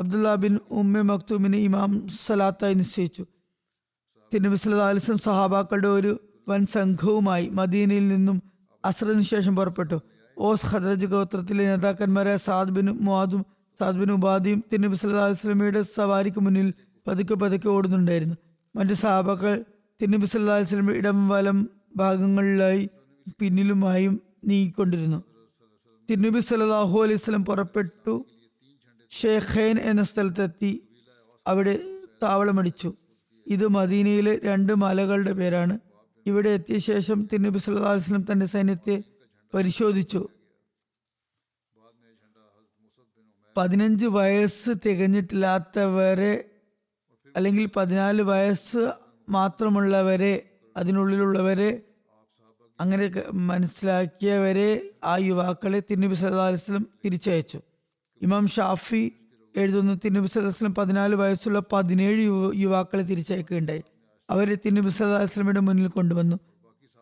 അബ്ദുല്ല ബിൻ ഉമ്മെ മക്തൂമിനെ ഇമാം സലാത്തായി നിശ്ചയിച്ചു. തിരുനബി സല്ലല്ലാഹു അലൈഹി വസല്ലം സഹാബാക്കളുടെ ഒരു വൻ സംഘവുമായി മദീനയിൽ നിന്നും അസ്റിന് ശേഷം പുറപ്പെട്ടു. ഓസ് ഖദറജ് ഗോത്രത്തിലെ നേതാക്കന്മാരായ സാദ് ബിൻ മുആദും സാദ് ബിൻ ഉബാദിയും തിരുനബി സല്ലല്ലാഹു അലൈഹി വസല്ലമയുടെ സവാരിക്ക് മുന്നിൽ പതുക്കെ ഓടുന്നുണ്ടായിരുന്നു. മറ്റ് സഹാബാക്കൾ തിരുനബി സല്ലല്ലാഹു അലൈഹി വസല്ലമയുടെ ഇടം വലം ഭാഗങ്ങളിലായി പിന്നിലുമായും നീങ്ങിക്കൊണ്ടിരുന്നു. തിരുനബി സല്ലല്ലാഹു അലൈഹി വസല്ലം പുറപ്പെട്ടു ഷെയ്ഖൈൻ എന്ന സ്ഥലത്തെത്തി. അവിടെ താവളമടിച്ചു. ഇത് മദീനയിലെ 2 മലകളുടെ പേരാണ്. ഇവിടെ എത്തിയ ശേഷം തിരുനബി സല്ലല്ലാഹു അലൈഹി വസല്ലം തന്റെ സൈന്യത്തെ പരിശോധിച്ചു. 15 വയസ്സ് തികഞ്ഞിട്ടില്ലാത്തവരെ അല്ലെങ്കിൽ 14 വയസ്സ് മാത്രമുള്ളവരെ, അതിനുള്ളിലുള്ളവരെ, അങ്ങനെ മനസ്സിലാക്കിയവരെ, ആ യുവാക്കളെ തിരുനബി സല്ലല്ലാഹു അലൈഹി വസല്ലം തിരിച്ചയച്ചു. ഇമാം ഷാഫി എഴുതുന്നു, തിരുനബി സല്ലല്ലാഹു അലൈഹി വസല്ലം 14 വയസ്സുള്ള 17 യുവാക്കളെ തിരിച്ചയക്കുകയുണ്ടായി. അവരെ തിരുനബി സല്ലല്ലാഹു അലൈഹി വസല്ലമയുടെ മുന്നിൽ കൊണ്ടുവന്നു.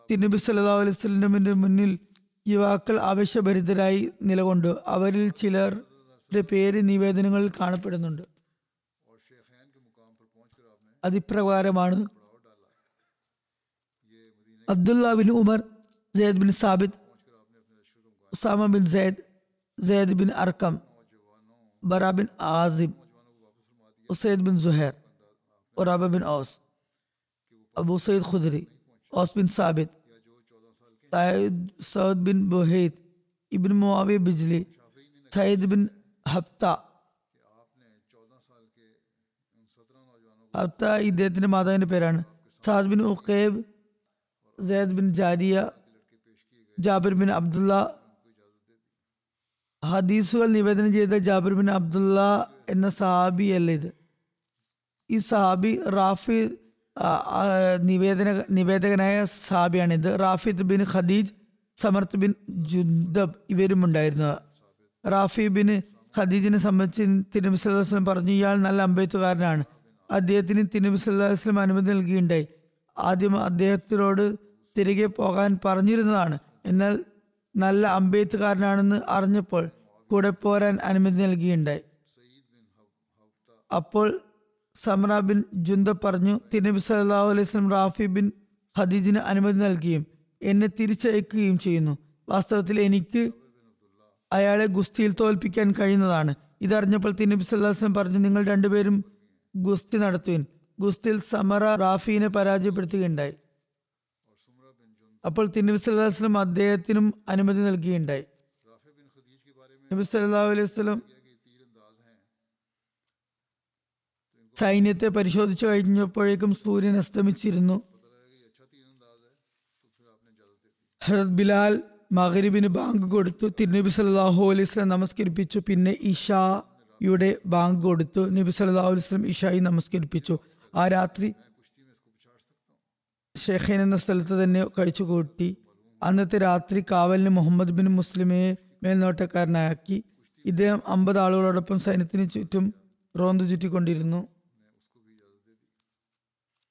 തിരുനബി സല്ലല്ലാഹു അലൈഹി വസല്ലമിന്റെ മുന്നിൽ യുവാക്കൾ ആവേശഭരിതരായി നിലകൊണ്ടു. അവരിൽ ചിലരുടെ പേര് നിവേദനങ്ങളിൽ കാണപ്പെടുന്നുണ്ട്. അതിപ്രകാരമാണ് Abdullah bin Umar, Syed bin Sabith, Usama bin Syed, Syed bin അർക്കം, ബറാ bin Asim, Usaid bin Suhair, ഉറാബ bin ഔസ്, അബൂ സയ്യിദ് ഖുദ്രി, ഔസ് ബിൻ സാബിത്, സൗദ് ബിൻ ബുഹൈദ്, ഇബിൻ മുആവി ബിജ്ലി, സയ്യിദ് ബിൻ ഹബ്ത ഇദ്ദേഹത്തിന്റെ മാതാവിന്റെ പേരാണ്, Saad bin ഉഖൈബ്, Syed bin ജാരിയ, Jabir bin Abdullah. ഹദീസുകൾ നിവേദനം ചെയ്ത ജാബിർ ബിൻ അബ്ദുള്ള എന്ന സഹാബി അല്ല ഇത്. ഈ സഹാബി റാഫി നിവേദകനായ സഹാബിയാണിത്. Rafid bin Khadij, Samarth bin Jundab ഇവരും ഉണ്ടായിരുന്നത്. റാഫി ബിൻ ഖദീജിനെ സംബന്ധിച്ച് തിരുനബി സല്ലല്ലാഹു അലൈഹി വസല്ലം പറഞ്ഞു, ഇയാൾ നല്ല അമ്പെയ്ത്തുകാരനാണ്. അദ്ദേഹത്തിന് തിരുനബി സല്ലല്ലാഹു അലൈഹി വസല്ലം അനുമതി നൽകിയുണ്ടായി. ആദ്യം അദ്ദേഹത്തിനോട് തിരികെ പോകാൻ പറഞ്ഞിരുന്നതാണ്. എന്നാൽ നല്ല അമ്പെയ്ത്തുകാരനാണെന്ന് അറിഞ്ഞപ്പോൾ കൂടെ പോരാൻ അനുമതി നൽകിയുണ്ടായി. അപ്പോൾ സമറ ബിൻ ജുന്ദബ് പറഞ്ഞു, തിരുനബി സല്ലല്ലാഹു അലൈഹി വസല്ലം റാഫി ബിൻ ഖദീജിന് അനുമതി നൽകുകയും എന്നെ തിരിച്ചയക്കുകയും ചെയ്യുന്നു. വാസ്തവത്തിൽ എനിക്ക് അയാളെ ഗുസ്തിയിൽ തോൽപ്പിക്കാൻ കഴിയുന്നതാണ്. ഇതറിഞ്ഞപ്പോൾ തിരുനബി സല്ലല്ലാഹു അലൈഹി വസല്ലം പറഞ്ഞു, നിങ്ങൾ രണ്ടുപേരും ഗുസ്തി നടത്തുവിൻ. ഗുസ്തിയിൽ സമറ റാഫിനെ പരാജയപ്പെടുത്തുകയുണ്ടായി. അപ്പോൾ തിരുനബി സല്ലല്ലാഹു അലൈഹി വസല്ലം അദ്ദേഹത്തിനും അനുമതി നൽകുകയുണ്ടായി. നബി സല്ലല്ലാഹു അലൈഹി വസല്ലം സൈന്യത്തെ പരിശോധിച്ചു കഴിഞ്ഞപ്പോഴേക്കും സൂര്യൻ അസ്തമിച്ചിരുന്നു. ഹദരത്ത് ബിലാൽ മഗ്‌രിബിന് ബാങ്ക് കൊടുത്തു. തിരുനബി സല്ലല്ലാഹു അലൈഹി വസല്ലം നമസ്കരിപ്പിച്ചു. പിന്നെ ഇഷായുടെ ബാങ്ക് കൊടുത്തു. നബി സല്ലല്ലാഹു അലൈഹി വസല്ലം ഇഷായി നമസ്കരിപ്പിച്ചു. ആ രാത്രി ഷെയ്ഖൈൻ എന്ന സ്ഥലത്ത് തന്നെ കഴിച്ചുകൂട്ടി. അന്നത്തെ രാത്രി കാവലിന് മുഹമ്മദ് ബിൻ മുസ്ലിമയെ മേൽനോട്ടക്കാരനാക്കി. ഇദ്ദേഹം 50 ആളുകളോടൊപ്പം സൈന്യത്തിന് ചുറ്റും റോന്തു ചുറ്റിക്കൊണ്ടിരുന്നു.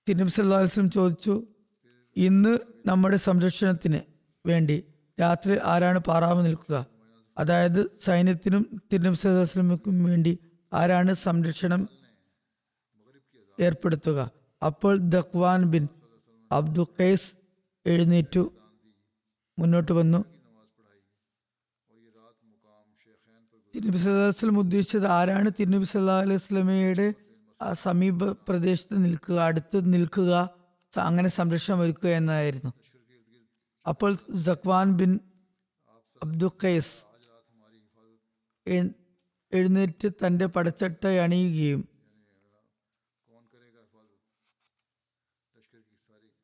തിരുനബി സല്ലല്ലാഹു അലൈഹി വസല്ലം ചോദിച്ചു, ഇന്ന് നമ്മുടെ സംരക്ഷണത്തിന് വേണ്ടി രാത്രി ആരാണ് പാറാവ് നിൽക്കുക? അതായത് സൈന്യത്തിനും തിരുനബി സല്ലല്ലാഹു അലൈഹി വസല്ലമക്കും വേണ്ടി ആരാണ് സംരക്ഷണം ഏർപ്പെടുത്തുക? അപ്പോൾ ദഖ്വാൻ ബിൻ അബ്ദു ഖൈസ് എഴുന്നേറ്റു മുന്നോട്ട് വന്നു. തിരുനബി സല്ലല്ലാഹു അലൈഹി വസല്ലം ഉദ്ദേശിച്ചത് ആരാണ്? തിരുനബി സല്ലല്ലാഹു അലൈഹി വസല്ലമയുടെ സമീപ പ്രദേശത്ത് നിൽക്കുക, അടുത്ത് നിൽക്കുക, അങ്ങനെ സംരക്ഷണം ഒരുക്കുക എന്നായിരുന്നു. അപ്പോൾ സഖ്വാൻ ബിൻ അബ്ദുഖൈസ് എഴുന്നേറ്റ് തൻ്റെ പടച്ചട്ട അണിയുകയും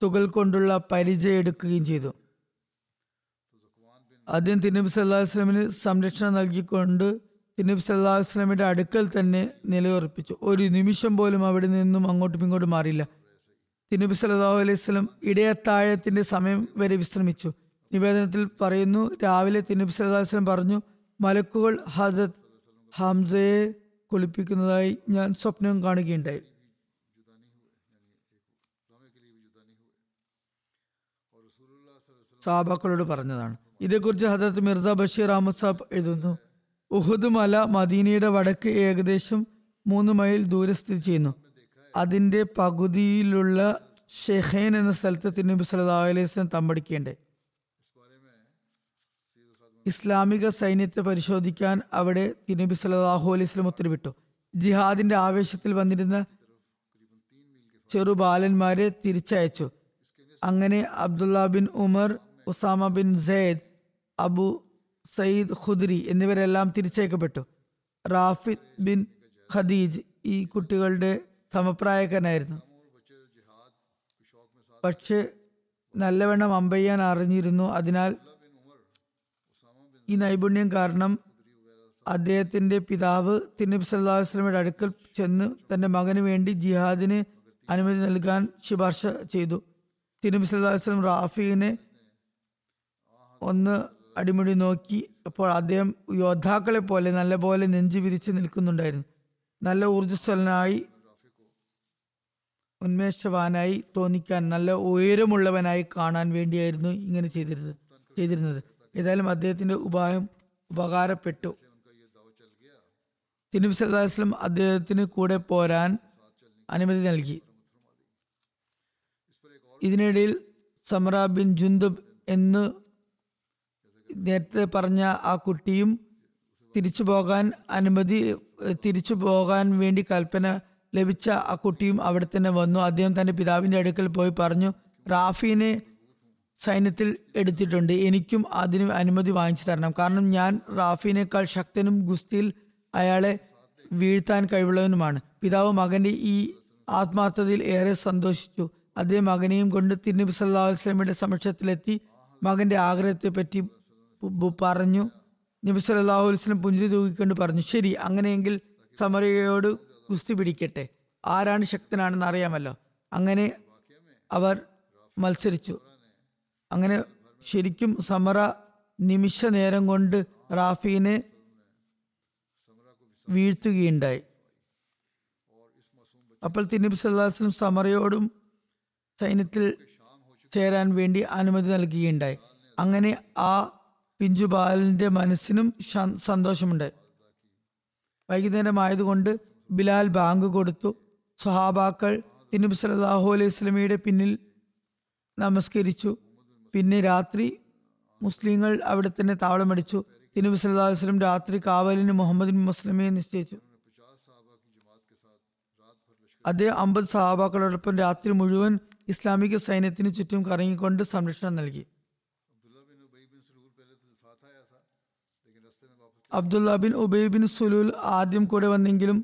തുകൽ കൊണ്ടുള്ള പരിച എടുക്കുകയും ചെയ്തു. ആദ്യം തിരുനബി സല്ലല്ലാഹു അലൈഹി വസല്ലമിന് സംരക്ഷണം നൽകിക്കൊണ്ട് തിരുനബി സല്ലല്ലാഹു അലൈഹി വസല്ലമിന്റെ അടുക്കൽ തന്നെ നിലയുറപ്പിച്ചു. ഒരു നിമിഷം പോലും അവിടെ നിന്നും അങ്ങോട്ടും ഇങ്ങോട്ടും മാറിയില്ല. തിരുനബി സല്ലല്ലാഹു അലൈഹി വസല്ലം ഇടയത്താഴത്തിന്റെ സമയം വരെ വിശ്രമിച്ചു. നിവേദനത്തിൽ പറയുന്നു, രാവിലെ തിരുനബി സല്ലല്ലാഹു അലൈഹി വസല്ലം പറഞ്ഞു, മലക്കുകൾ ഹജത് ഹംസയെ കുളിപ്പിക്കുന്നതായി ഞാൻ സ്വപ്നം കാണുകയുണ്ടായി. സഹാബാക്കളോട് പറഞ്ഞതാണ്. ഇതേക്കുറിച്ച് ഹദരത്ത് മിർസ ബഷീർ അഹമ്മദ് സാബ് എഴുതുന്നു, ഉഹുദ് മല മദീനയുടെ വടക്ക് ഏകദേശം 3 മൈൽ ദൂരെ സ്ഥിതി ചെയ്യുന്നു. അതിൻ്റെ പകുതിയിലുള്ള ഷെഹേൻ എന്ന സ്ഥലത്ത് തിരുനബി സല്ലല്ലാഹു അലൈഹി വസല്ലം തമ്പടിക്കേണ്ടേ. ഇസ്ലാമിക സൈന്യത്തെ പരിശോധിക്കാൻ അവിടെ തിരുനബി സല്ലല്ലാഹു അലൈഹി വസല്ലം ഉത്തരവിട്ടു. ജിഹാദിന്റെ ആവേശത്തിൽ വന്നിരുന്ന ചെറുബാലന്മാരെ തിരിച്ചയച്ചു. അങ്ങനെ Abdullah bin Umar, Usama bin Syed, Abu Sayyid Khudri എന്നിവരെല്ലാം തിരിച്ചയക്കപ്പെട്ടു. റാഫിദ് ബിൻ ഖദീജ് ഈ കുട്ടികളുടെ സമപ്രായക്കാരനായിരുന്നു. പക്ഷെ നല്ലവണ്ണം അമ്പയ്യാൻ അറിഞ്ഞിരുന്നു. അതിനാൽ ഈ നൈപുണ്യം കാരണം അദ്ദേഹത്തിന്റെ പിതാവ് തിരുനബി സല്ലല്ലാഹു അലൈഹി വസല്ലമയുടെ അടുക്കൽ ചെന്ന് തന്റെ മകന് വേണ്ടി ജിഹാദിന് അനുമതി നൽകാൻ ശുപാർശ ചെയ്തു. തിരുനബി സല്ലല്ലാഹു അലൈഹി വസല്ലം റാഫിദിനെ ഒന്ന് അടിമുടി നോക്കി. അപ്പോൾ അദ്ദേഹം യോദ്ധാക്കളെ പോലെ നല്ലപോലെ നെഞ്ചു വിരിച്ച് നിൽക്കുന്നുണ്ടായിരുന്നു. നല്ല ഊർജ്ജസ്വലനായി, ഉന്മേഷവാനായി തോന്നിക്കാൻ, നല്ല ഉയരമുള്ളവനായി കാണാൻ വേണ്ടിയായിരുന്നു ഇങ്ങനെ ചെയ്തിരുന്നത്. ഏതായാലും അദ്ദേഹത്തിന്റെ ഉപായം ഉപകാരപ്പെട്ടു. തിരുനബി സല്ലല്ലാഹു അലൈഹി വസല്ലം അദ്ദേഹത്തിന് കൂടെ പോരാൻ അനുമതി നൽകി. ഇതിനിടയിൽ സമറ ബിൻ ജുന്ദുബ് എന്ന് നേരത്തെ പറഞ്ഞ ആ കുട്ടിയും തിരിച്ചു പോകാൻ വേണ്ടി കൽപ്പന ലഭിച്ച ആ കുട്ടിയും അവിടെ തന്നെ വന്നു. അദ്ദേഹം തൻ്റെ പിതാവിൻ്റെ അടുക്കൽ പോയി പറഞ്ഞു, റാഫിനെ സൈന്യത്തിൽ എടുത്തിട്ടുണ്ട്, എനിക്കും അതിന് അനുമതി വാങ്ങിച്ചു തരണം. കാരണം ഞാൻ റാഫിനേക്കാൾ ശക്തനും ഗുസ്തിയിൽ അയാളെ വീഴ്ത്താൻ കഴിവുള്ളവനുമാണ്. പിതാവ് മകൻ്റെ ഈ ആത്മാർത്ഥതയിൽ ഏറെ സന്തോഷിച്ചു. അദ്ദേഹം മകനെയും കൊണ്ട് തിരുനബി സല്ലല്ലാഹു അലൈഹി വസല്ലമയുടെ സമക്ഷത്തിലെത്തി മകൻ്റെ ആഗ്രഹത്തെ പറ്റി പറഞ്ഞു. നബി സല്ലല്ലാഹു അലൈഹി വസല്ലം പുഞ്ചിരി തൂക്കിക്കൊണ്ട് പറഞ്ഞു, ശരി, അങ്ങനെയെങ്കിൽ സമറയോട് ഗുസ്തി പിടിക്കട്ടെ, ആരാണ് ശക്തനാണെന്ന് അറിയാമല്ലോ. അങ്ങനെ അവർ മത്സരിച്ചു. അങ്ങനെ ശരിക്കും സമറ നിമിഷ നേരം കൊണ്ട് റാഫിനെ വീഴ്ത്തുകയുണ്ടായി. അപ്പോൾ തിരുനബി സല്ലല്ലാഹു അലൈഹി വസല്ലം സമറയോടും സൈന്യത്തിൽ ചേരാൻ വേണ്ടി അനുമതി നൽകുകയുണ്ടായി. അങ്ങനെ ആ പിഞ്ചുബാലിന്റെ മനസ്സിനും സന്തോഷമുണ്ട്. വൈകുന്നേരമായതുകൊണ്ട് ബിലാൽ ബാങ്ക് കൊടുത്തു. സഹാബാക്കൾ തിരുനബി സല്ലല്ലാഹു അലൈഹി വസല്ലമയുടെ പിന്നിൽ നമസ്കരിച്ചു. പിന്നെ രാത്രി മുസ്ലിങ്ങൾ അവിടെ തന്നെ താവളമടിച്ചു. തിരുനബി സല്ലല്ലാഹു അലൈഹി വസല്ലം രാത്രി കാവലിന് മുഹമ്മദ് ബിൻ മസ്ലമയെ നിശ്ചയിച്ചു. അദ്ദേഹം 50 സഹാബാക്കളോടൊപ്പം രാത്രി മുഴുവൻ ഇസ്ലാമിക സൈന്യത്തിന് ചുറ്റും കറങ്ങിക്കൊണ്ട് സംരക്ഷണം നൽകി. അബ്ദുള്ള ബിൻ ഉബൈ ബിൻ സുലൂൽ ആദ്യം കൂടെ വന്നെങ്കിലും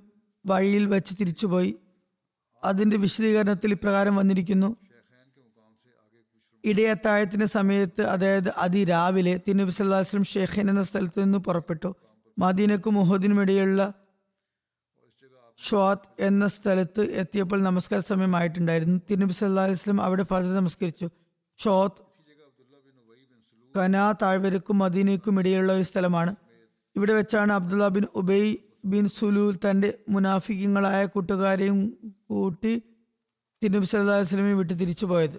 വഴിയിൽ വച്ച് തിരിച്ചുപോയി. അതിന്റെ വിശദീകരണത്തിൽ ഇപ്രകാരം വന്നിരിക്കുന്നു, ഇടയത്താഴത്തിന്റെ സമയത്ത്, അതായത് അതിരാവിലെ, തിരുനബി സല്ലല്ലാഹു അലൈഹി വസല്ലം ഷെയ്ഖൻ എന്ന സ്ഥലത്ത് നിന്ന് പുറപ്പെട്ടു. മദീനക്കും ഉഹദിനും ഇടയിലുള്ള ഷാത്ത് എന്ന സ്ഥലത്ത് എത്തിയപ്പോൾ നമസ്കാര സമയമായിട്ടുണ്ടായിരുന്നു. തിരുനബി സല്ലല്ലാഹു അലൈഹി വസല്ലം അവിടെ ഫജ്ർ നമസ്കരിച്ചു. ഷാത്ത് കനാ താഴ്വരക്കും മദീനയ്ക്കും ഇടയിലുള്ള ഒരു സ്ഥലമാണ്. ഇവിടെ വെച്ചാണ് അബ്ദുള്ള ബിൻ ഉബൈ ബിൻ സുലൂൽ തൻ്റെ മുനാഫിക്കങ്ങളായ കൂട്ടുകാരെയും കൂട്ടി തിരുനബി സല്ലല്ലാഹു അലൈഹി വസല്ലമയെ വിട്ട് തിരിച്ചു പോയത്.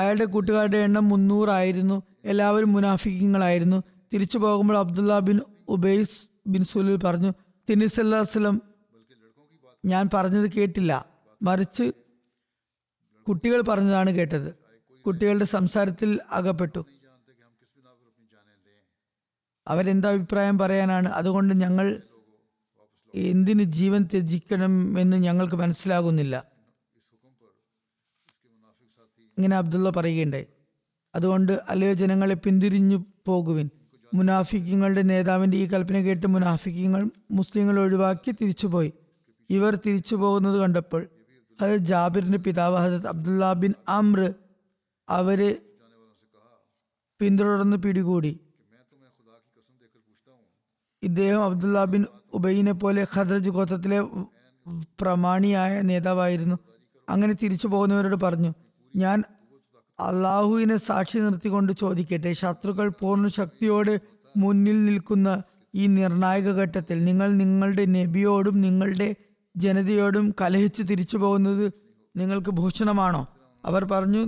അയാളുടെ കൂട്ടുകാരുടെ എണ്ണം 300 ആയിരുന്നു. എല്ലാവരും മുനാഫിക്കങ്ങളായിരുന്നു. തിരിച്ചു പോകുമ്പോൾ അബ്ദുള്ള ബിൻ ഉബൈ ബിൻ സുലൂൽ പറഞ്ഞു, തിരുനബി സല്ലല്ലാഹു അലൈഹി വസല്ലം ഞാൻ പറഞ്ഞത് കേട്ടില്ല, മറിച്ച് കുട്ടികൾ പറഞ്ഞതാണ് കേട്ടത്. കുട്ടികളുടെ സംസാരത്തിൽ അകപ്പെട്ടു. അവരെന്തഭിപ്രായം പറയാനാണ്? അതുകൊണ്ട് ഞങ്ങൾ എന്തിന് ജീവൻ ത്യജിക്കണം എന്ന് ഞങ്ങൾക്ക് മനസ്സിലാകുന്നില്ല. ഇങ്ങനെ അബ്ദുള്ള പറയുകയുണ്ടായി. അതുകൊണ്ട് അല്ലയോ ജനങ്ങളെ, പിന്തിരിഞ്ഞു പോകുവിൻ. മുനാഫിക്കങ്ങളുടെ നേതാവിൻ്റെ ഈ കൽപ്പന കേട്ട് മുനാഫിക്കങ്ങൾ മുസ്ലിങ്ങളെ ഒഴിവാക്കി തിരിച്ചുപോയി. ഇവർ തിരിച്ചു പോകുന്നത് കണ്ടപ്പോൾ ഹജത് ജാബിറിൻ്റെ പിതാവ് ഹജത് അബ്ദുള്ള ബിൻ അമ്ര അവരെ പിന്തുടർന്ന് പിടികൂടി. ഇദ്ദേഹം അബ്ദുള്ള ബിൻ ഉബൈനെ പോലെ ഖദ്രജ് ഗോത്രത്തിലെ പ്രമാണിയായ നേതാവായിരുന്നു. അങ്ങനെ തിരിച്ചു പോകുന്നവരോട് പറഞ്ഞു, ഞാൻ അള്ളാഹുവിനെ സാക്ഷി നിർത്തിക്കൊണ്ട് ചോദിക്കട്ടെ, ശത്രുക്കൾ പൂർണ്ണ ശക്തിയോട് മുന്നിൽ നിൽക്കുന്ന ഈ നിർണായക ഘട്ടത്തിൽ നിങ്ങൾ നിങ്ങളുടെ നബിയോടും നിങ്ങളുടെ ജനതയോടും കലഹിച്ച് തിരിച്ചു പോകുന്നത് നിങ്ങൾക്ക് ഭൂഷണമാണോ? അവർ പറഞ്ഞു,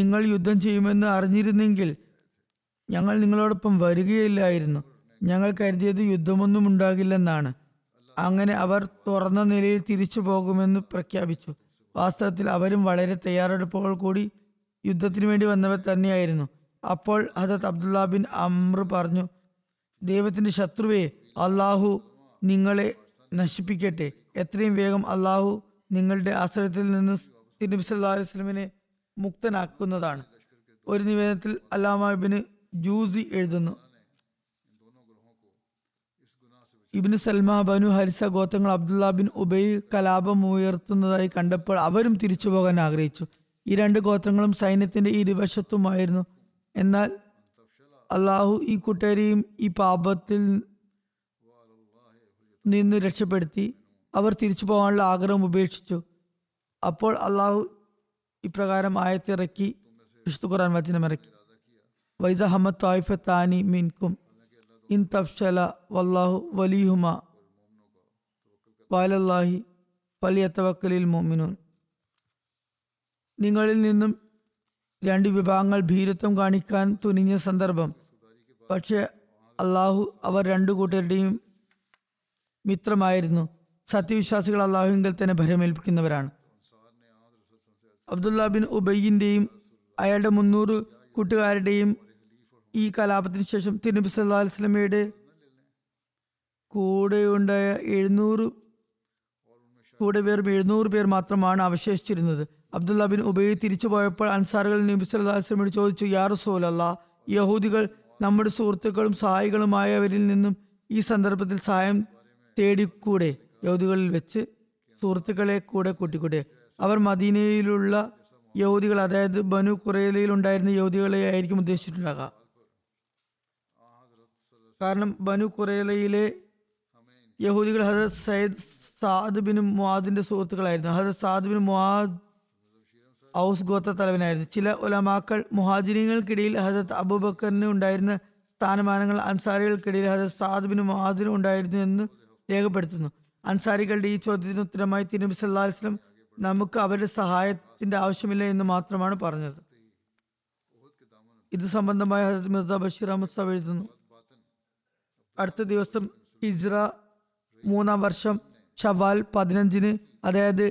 നിങ്ങൾ യുദ്ധം ചെയ്യുമെന്ന് അറിഞ്ഞിരുന്നെങ്കിൽ ഞങ്ങൾ നിങ്ങളോടൊപ്പം വരികയില്ലായിരുന്നു. ഞങ്ങൾ കരുതിയത് യുദ്ധമൊന്നും ഉണ്ടാകില്ലെന്നാണ്. അങ്ങനെ അവർ തുറന്ന നിലയിൽ തിരിച്ചു പോകുമെന്ന് പ്രഖ്യാപിച്ചു. വാസ്തവത്തിൽ അവരും വളരെ തയ്യാറെടുപ്പുകൾ കൂടി യുദ്ധത്തിന് വേണ്ടി വന്നവർ തന്നെയായിരുന്നു. അപ്പോൾ ഹദത്ത് അബ്ദുള്ള ബിൻ അമ്ര പറഞ്ഞു, ദൈവത്തിൻ്റെ ശത്രുവേ, അള്ളാഹു നിങ്ങളെ നശിപ്പിക്കട്ടെ. എത്രയും വേഗം അള്ളാഹു നിങ്ങളുടെ ആശ്രയത്തിൽ നിന്ന് തിരുനബി സല്ലല്ലാഹു അലൈഹി വസല്ലമയെ മുക്തനാക്കുന്നതാണ്. ഒരു നിവേദനത്തിൽ അല്ലാമ ഇബ്നു ജൂസി എഴുതുന്നു, ഇബ്നു സൽമ ബനു ഹരിസ ഗോത്രങ്ങൾ അബ്ദുള്ള ബിൻ ഉബൈ കലാപം ഉയർത്തുന്നതായി കണ്ടപ്പോൾ അവരും തിരിച്ചു പോകാൻ ആഗ്രഹിച്ചു. ഈ രണ്ട് ഗോത്രങ്ങളും സൈന്യത്തിന്റെ ഇരുവശത്തുമായിരുന്നു. എന്നാൽ അള്ളാഹു ഈ കൂട്ടരെയും ഈ പാപത്തിൽ നിന്ന് രക്ഷപ്പെടുത്തി. അവർ തിരിച്ചു പോകാനുള്ള ആഗ്രഹം ഉപേക്ഷിച്ചു. അപ്പോൾ അള്ളാഹു ഇപ്രകാരം ആയത്തിറക്കി, വിശുദ്ധ ഖുർആൻ വചനമിറക്കി, വൈസ ഹമ്മദ് തായിഫത്താനി മിൻകും ഇൻ തഫ്ശല വല്ലാഹു വലിയുമ വഅലല്ലാഹി ഫലിയതവക്കലിൽ മുഅ്മിനൂൻ. നിങ്ങളിൽ നിന്നും രണ്ട് വിഭാഗങ്ങൾ ഭീരുത്വം കാണിക്കാൻ തുനിഞ്ഞ സന്ദർഭം, പക്ഷേ അള്ളാഹു അവർ രണ്ടു കൂട്ടരുടെയും മിത്രമായിരുന്നു. സത്യവിശ്വാസികൾ അള്ളാഹുവിൽ തന്നെ ഭരമേൽപ്പിക്കുന്നവരാണ്. അബ്ദുള്ള ബിൻ ഉബൈയിൻ്റെയും അയാളുടെ 300 കൂട്ടുകാരുടെയും ഈ കലാപത്തിന് ശേഷം തിരുനബി സല്ലല്ലാഹു അലൈഹി വസല്ലമയുടെ കൂടെയുണ്ടായ 700 പേർ മാത്രമാണ് അവശേഷിച്ചിരുന്നത്. അബ്ദുള്ള ബിൻ ഉബൈ തിരിച്ചു പോയപ്പോൾ അൻസാറുകൾ നബി സല്ലല്ലാഹു അലൈഹി വസല്ലമയോട് ചോദിച്ചു, യാ റസൂലല്ലാഹ്, യഹൂദികൾ നമ്മുടെ സുഹൃത്തുക്കളും സഹായികളുമായവരിൽ നിന്നും ഈ സന്ദർഭത്തിൽ സഹായം തേടിക്കൂടെ? യഹൂദികളിൽ വെച്ച് സുഹൃത്തുക്കളെ കൂടെ കൂട്ടിക്കൂടെ? അവർ മദീനയിലുള്ള യഹൂദികൾ, അതായത് ബനു ഖുറൈലയിൽ ഉണ്ടായിരുന്ന യഹൂദികളെ ആയിരിക്കും ഉദ്ദേശിച്ചിട്ടുണ്ടാകാം. കാരണം ബനു ഖുറൈലയിലെ യഹൂദികൾ ഹദരത്ത് സഅദ് ബിൻ മുആദിന്റെ സുഹൃത്തുക്കളായിരുന്നു. ഹദരത്ത് സഅദ് ബിൻ മുആദ് ഔസ് ഗോത്ര തലവനായിരുന്നു. ചില ഉലമാക്കൾ മുഹാജിരിങ്ങൾക്കിടയിൽ ഹദരത്ത് അബൂബക്കറിന് ഉണ്ടായിരുന്ന സ്ഥാനമാനങ്ങൾ അൻസാരികൾക്കിടയിൽ ഹദരത്ത് സഅദ് ബിൻ മുആദിന് ഉണ്ടായിരുന്നു എന്ന് രേഖപ്പെടുത്തുന്നു. അൻസാരികളുടെ ഈ ചോദ്യത്തിന് ഉത്തരമായി തിരുനബി സല്ലല്ലാഹു അലൈഹി വസല്ലം നമുക്ക് അവരുടെ സഹായത്തിന്റെ ആവശ്യമില്ല എന്ന് മാത്രമാണ് പറഞ്ഞത്. ഇത് സംബന്ധമായ ഹദരത്ത് മിർസ ബഷീർ അഹ്മദ് സാഹിബ് എഴുതുന്നു, അടുത്ത ദിവസം ഹിജ്റ 3-ാം വർഷം ഷവ്വാൽ 15-ന്, അതായത്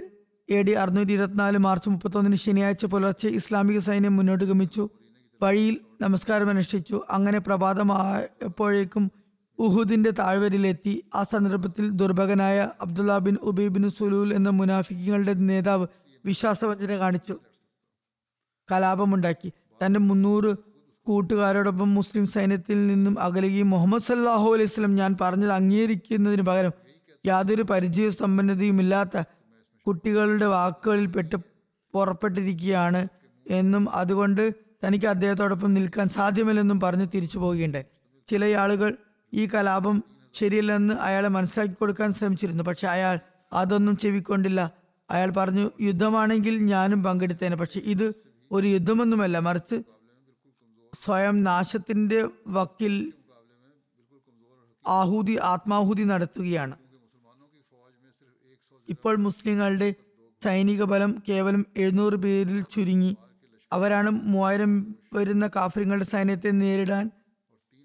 AD 624 മാർച്ച് 31-ന് ശനിയാഴ്ച പുലർച്ചെ ഇസ്ലാമിക സൈന്യം മുന്നോട്ട് ഗമിച്ചു. വഴിയിൽ നമസ്കാരം അനുഷ്ഠിച്ചു. അങ്ങനെ പ്രഭാതമായപ്പോഴേക്കും ഉഹുദിന്റെ താഴ്വരയിലെത്തി. ആ സന്ദർഭത്തിൽ ദുർഭകനായ അബ്ദുള്ള ബിൻ ഉബൈ ബിൻ സുലൂൽ എന്ന മുനാഫിക്കങ്ങളുടെ നേതാവ് വിശ്വാസവഞ്ചന കാണിച്ചു കലാപമുണ്ടാക്കി. തന്റെ 300 കൂട്ടുകാരോടൊപ്പം മുസ്ലിം സൈന്യത്തിൽ നിന്നും അകലുകയും മുഹമ്മദ് സല്ലല്ലാഹു അലൈഹി വസല്ലം ഞാൻ പറഞ്ഞത് അംഗീകരിക്കുന്നതിന് പകരം യാതൊരു പരിചയ സമ്പന്നതയുമില്ലാത്ത കുട്ടികളുടെ വാക്കുകളിൽ പുറപ്പെട്ടിരിക്കുകയാണ് എന്നും അതുകൊണ്ട് തനിക്ക് അദ്ദേഹത്തോടൊപ്പം നിൽക്കാൻ സാധ്യമല്ലെന്നും പറഞ്ഞ് തിരിച്ചു പോവുകയുണ്ടായി. ചില ആളുകൾ ഈ കലാപം ശരിയല്ലെന്ന് അയാളെ മനസ്സിലാക്കി കൊടുക്കാൻ ശ്രമിച്ചിരുന്നു, പക്ഷെ അയാൾ അതൊന്നും ചെവിക്കൊണ്ടില്ല. അയാൾ പറഞ്ഞു, യുദ്ധമാണെങ്കിൽ ഞാനും പങ്കെടുത്തേനെ, പക്ഷെ ഇത് ഒരു യുദ്ധമൊന്നുമല്ല, മറിച്ച് സ്വയം നാശത്തിന്റെ വക്കിൽ ആത്മാഹൂതി നടത്തുകയാണ്. ഇപ്പോൾ മുസ്ലിങ്ങളുടെ സൈനിക ബലം കേവലം 700 പേരിൽ ചുരുങ്ങി. അവരാണ് 3000 വരുന്ന കാഫിറുകളുടെ സൈന്യത്തെ നേരിടാൻ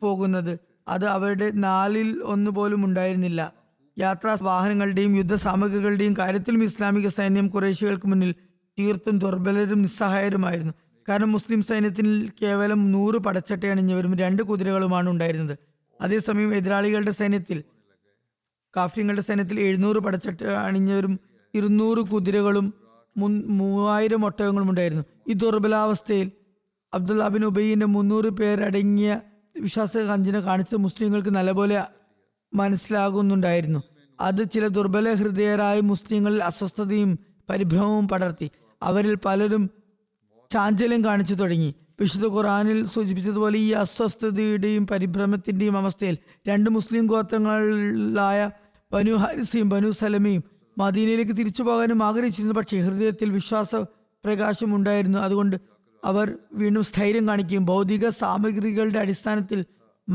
പോകുന്നത്. അത് അവരുടെ 1/4 പോലും ഉണ്ടായിരുന്നില്ല. യാത്രാ വാഹനങ്ങളുടെയും യുദ്ധ സാമഗ്രികളുടെയും കാര്യത്തിലും ഇസ്ലാമിക സൈന്യം ഖുറൈശികൾക്ക് മുന്നിൽ തീർത്തും ദുർബലരും നിസ്സഹായരുമായിരുന്നു. കാരണം മുസ്ലിം സൈന്യത്തിൽ കേവലം 100 പടച്ചട്ടയണിഞ്ഞവരും 2 കുതിരകളുമാണ് ഉണ്ടായിരുന്നത്. അതേസമയം എതിരാളികളുടെ സൈന്യത്തിൽ, കാഫിറുകളുടെ സൈന്യത്തിൽ 700 പടച്ചട്ട അണിഞ്ഞവരും 200 കുതിരകളും 3000 ഒട്ടകങ്ങളും ഉണ്ടായിരുന്നു. ഈ ദുർബലാവസ്ഥയിൽ അബ്ദുള്ള ബിൻ ഉബൈയിന്റെ 300 പേരടങ്ങിയ വിശ്വാസ കഞ്ചന കാണിച്ചത് മുസ്ലിങ്ങൾക്ക് നല്ലപോലെ മനസ്സിലാകുന്നുണ്ടായിരുന്നു. അത് ചില ദുർബല ഹൃദയരായ മുസ്ലിങ്ങളിൽ അസ്വസ്ഥതയും പരിഭ്രമവും പടർത്തി. അവരിൽ പലരും ചാഞ്ചല്യം കാണിച്ചു തുടങ്ങി. വിശുദ്ധ ഖുർആനിൽ സൂചിപ്പിച്ചതുപോലെ ഈ അസ്വസ്ഥതയുടെയും പരിഭ്രമത്തിന്റെയും അവസ്ഥയിൽ 2 മുസ്ലിം ഗോത്രങ്ങളായ ബനു ഹാരിസയും ബനു സലമയും മദീനയിലേക്ക് തിരിച്ചു പോകാനും ആഗ്രഹിച്ചിരുന്നു. പക്ഷേ ഹൃദയത്തിൽ വിശ്വാസ പ്രകാശം ഉണ്ടായിരുന്നു. അതുകൊണ്ട് അവർ വീണ്ടും സ്ഥൈര്യം കാണിക്കുകയും ഭൗതിക സാമഗ്രികളുടെ അടിസ്ഥാനത്തിൽ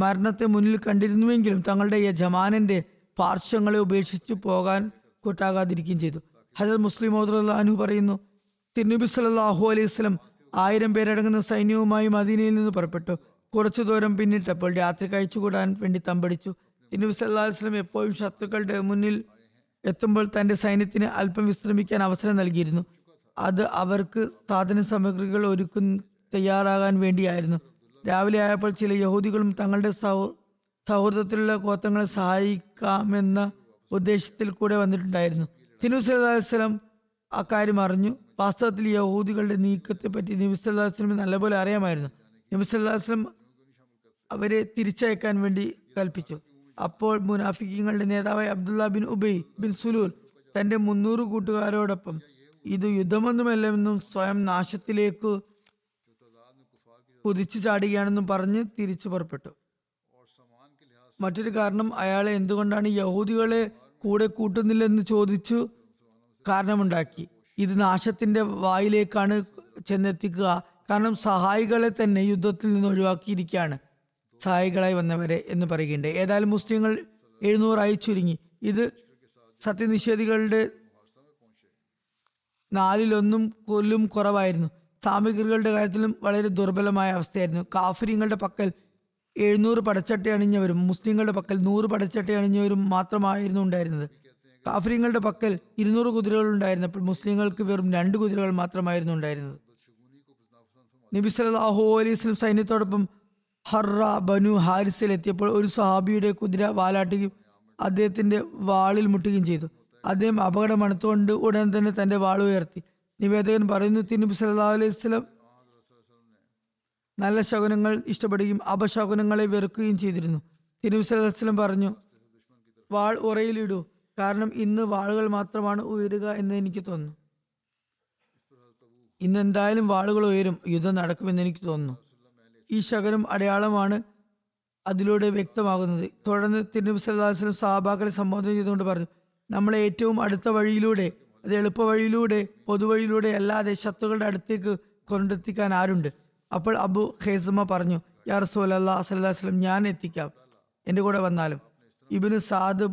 മരണത്തെ മുന്നിൽ കണ്ടിരുന്നുവെങ്കിലും തങ്ങളുടെ യജമാനന്റെ പാർശ്വങ്ങളെ ഉപേക്ഷിച്ചു പോകാൻ കൂട്ടാകാതിരിക്കുകയും ചെയ്തു. ഹജർ മുസ്ലിം ഓദ്ഹു പറയുന്നു, തിരുനബി സല്ലല്ലാഹു അലൈഹി വസല്ലം 1000 പേരടങ്ങുന്ന സൈന്യവുമായി മദീനയിൽ നിന്ന് പുറപ്പെട്ടു. കുറച്ചു ദൂരം പിന്നിട്ടപ്പോൾ രാത്രി കഴിച്ചുകൂടാൻ വേണ്ടി തമ്പടിച്ചു. തിരുനബി സല്ലല്ലാഹു അലൈഹി വസല്ലം എപ്പോഴും ശത്രുക്കളുടെ മുന്നിൽ എത്തുമ്പോൾ തൻ്റെ സൈന്യത്തിന് അല്പം വിശ്രമിക്കാൻ അവസരം നൽകിയിരുന്നു. അത് അവർക്ക് സാധന സാമഗ്രികൾ തയ്യാറാകാൻ വേണ്ടിയായിരുന്നു. രാവിലെ ആയപ്പോൾ ചില യഹൂദികളും തങ്ങളുടെ സൗഹൃദത്തിലുള്ള ഗോത്രങ്ങളെ സഹായിക്കാമെന്ന ഉദ്ദേശത്തിൽ കൂടെ വന്നിട്ടുണ്ടായിരുന്നു. തിരുനബി സല്ലല്ലാഹു അലൈഹി വസല്ലം അക്കാര്യം അറിഞ്ഞു. വാസ്തവത്തിൽ യഹൂദികളുടെ നീക്കത്തെ പറ്റി നബി സല്ലല്ലാഹു അലൈഹി വസല്ലം നല്ലപോലെ അറിയാമായിരുന്നു. നബി സല്ലല്ലാഹു അലൈഹി വസല്ലം അവരെ തിരിച്ചയക്കാൻ വേണ്ടി കൽപ്പിച്ചു. അപ്പോൾ മുനാഫിക്കീങ്ങളുടെ നേതാവായ അബ്ദുള്ള ബിൻ ഉബൈ ബിൻ സുലൂൽ തന്റെ 300 കൂട്ടുകാരോടൊപ്പം ഇത് യുദ്ധമൊന്നുമല്ലെന്നും സ്വയം നാശത്തിലേക്ക് കുതിച്ചു ചാടുകയാണെന്നും പറഞ്ഞ് തിരിച്ചു പുറപ്പെട്ടു. മറ്റൊരു കാരണം അയാളെ എന്തുകൊണ്ടാണ് യഹൂദികളെ കൂടെ കൂട്ടുന്നില്ലെന്ന് ചോദിച്ചു കാരണമുണ്ടാക്കി. ഇത് നാശത്തിന്റെ വായിലേക്കാണ് ചെന്നെത്തിക്കുക. കാരണം സഹായികളെ തന്നെ യുദ്ധത്തിൽ നിന്ന് ഒഴിവാക്കിയിരിക്കുകയാണ്, സഹായികളായി വന്നവരെ എന്ന് പറയുകയുണ്ട്. ഏതായാലും മുസ്ലിങ്ങൾ 700 ചുരുങ്ങി. ഇത് സത്യനിഷേധികളുടെ 1/4 കുറവായിരുന്നു. സാമഗ്രികളുടെ കാര്യത്തിലും വളരെ ദുർബലമായ അവസ്ഥയായിരുന്നു. കാഫിരിങ്ങളുടെ പക്കൽ 700 പടച്ചട്ട അണിഞ്ഞവരും മുസ്ലിങ്ങളുടെ പക്കൽ 100 പടച്ചട്ട അണിഞ്ഞവരും മാത്രമായിരുന്നു ഉണ്ടായിരുന്നത്. കാഫിരിങ്ങളുടെ പക്കൽ 200 കുതിരകൾ ഉണ്ടായിരുന്നപ്പോൾ മുസ്ലിങ്ങൾക്ക് വെറും 2 കുതിരകൾ മാത്രമായിരുന്നു ഉണ്ടായിരുന്നത്. നബി സല്ലല്ലാഹു അലൈഹി വസല്ലം സൈന്യത്തോടൊപ്പം ഹർറ ബനു ഹാരിസിൽ എത്തിയപ്പോൾ ഒരു സഹാബിയുടെ കുതിര വാലാട്ടുകയും അദ്ദേഹത്തിന്റെ വാളിൽ മുട്ടുകയും ചെയ്തു. അദ്ദേഹം അപകടം അണുത്തുകൊണ്ട് ഉടൻ തന്നെ തന്റെ വാൾ ഉയർത്തി. നിവേദകൻ പറയുന്നു, തിരുനബി സല്ലല്ലാഹു അലൈഹി വസല്ലം നല്ല ശകുനങ്ങൾ ഇഷ്ടപ്പെടുകയും അപശകുനങ്ങളെ വെറുക്കുകയും ചെയ്തിരുന്നു. തിരുനബി സല്ലല്ലാഹു അലൈഹി വസല്ലം പറഞ്ഞു, വാൾ ഉറയിലിടൂ, കാരണം ഇന്ന് വാളുകൾ മാത്രമാണ് ഉയരുക എന്ന് എനിക്ക് തോന്നുന്നു. ഇന്നെന്തായാലും വാളുകൾ ഉയരും, യുദ്ധം നടക്കുമെന്ന് എനിക്ക് തോന്നുന്നു. ഈ ശകലം അടയാളമാണ് അതിലൂടെ വ്യക്തമാകുന്നത്. തുടർന്ന് തിരുനബി സല്ലല്ലാഹു അലൈഹി വസല്ലം സഹാബാക്കളെ സംബോധന ചെയ്തുകൊണ്ട് പറഞ്ഞു, നമ്മളെ ഏറ്റവും അടുത്ത വഴിയിലൂടെ, അത് എളുപ്പ വഴിയിലൂടെ, പൊതുവഴിയിലൂടെ അല്ലാതെ ശത്രുക്കളുടെ അടുത്തേക്ക് കൊണ്ടെത്തിക്കാൻ ആരുണ്ട്? അപ്പോൾ അബു ഖൈസമ പറഞ്ഞു, യാ റസൂലല്ലാഹി സ്വല്ലല്ലാഹു അലൈഹി വസല്ലം, ഞാൻ എത്തിക്കാം, എൻ്റെ കൂടെ വന്നാലും. ഇബ്നു സാദ്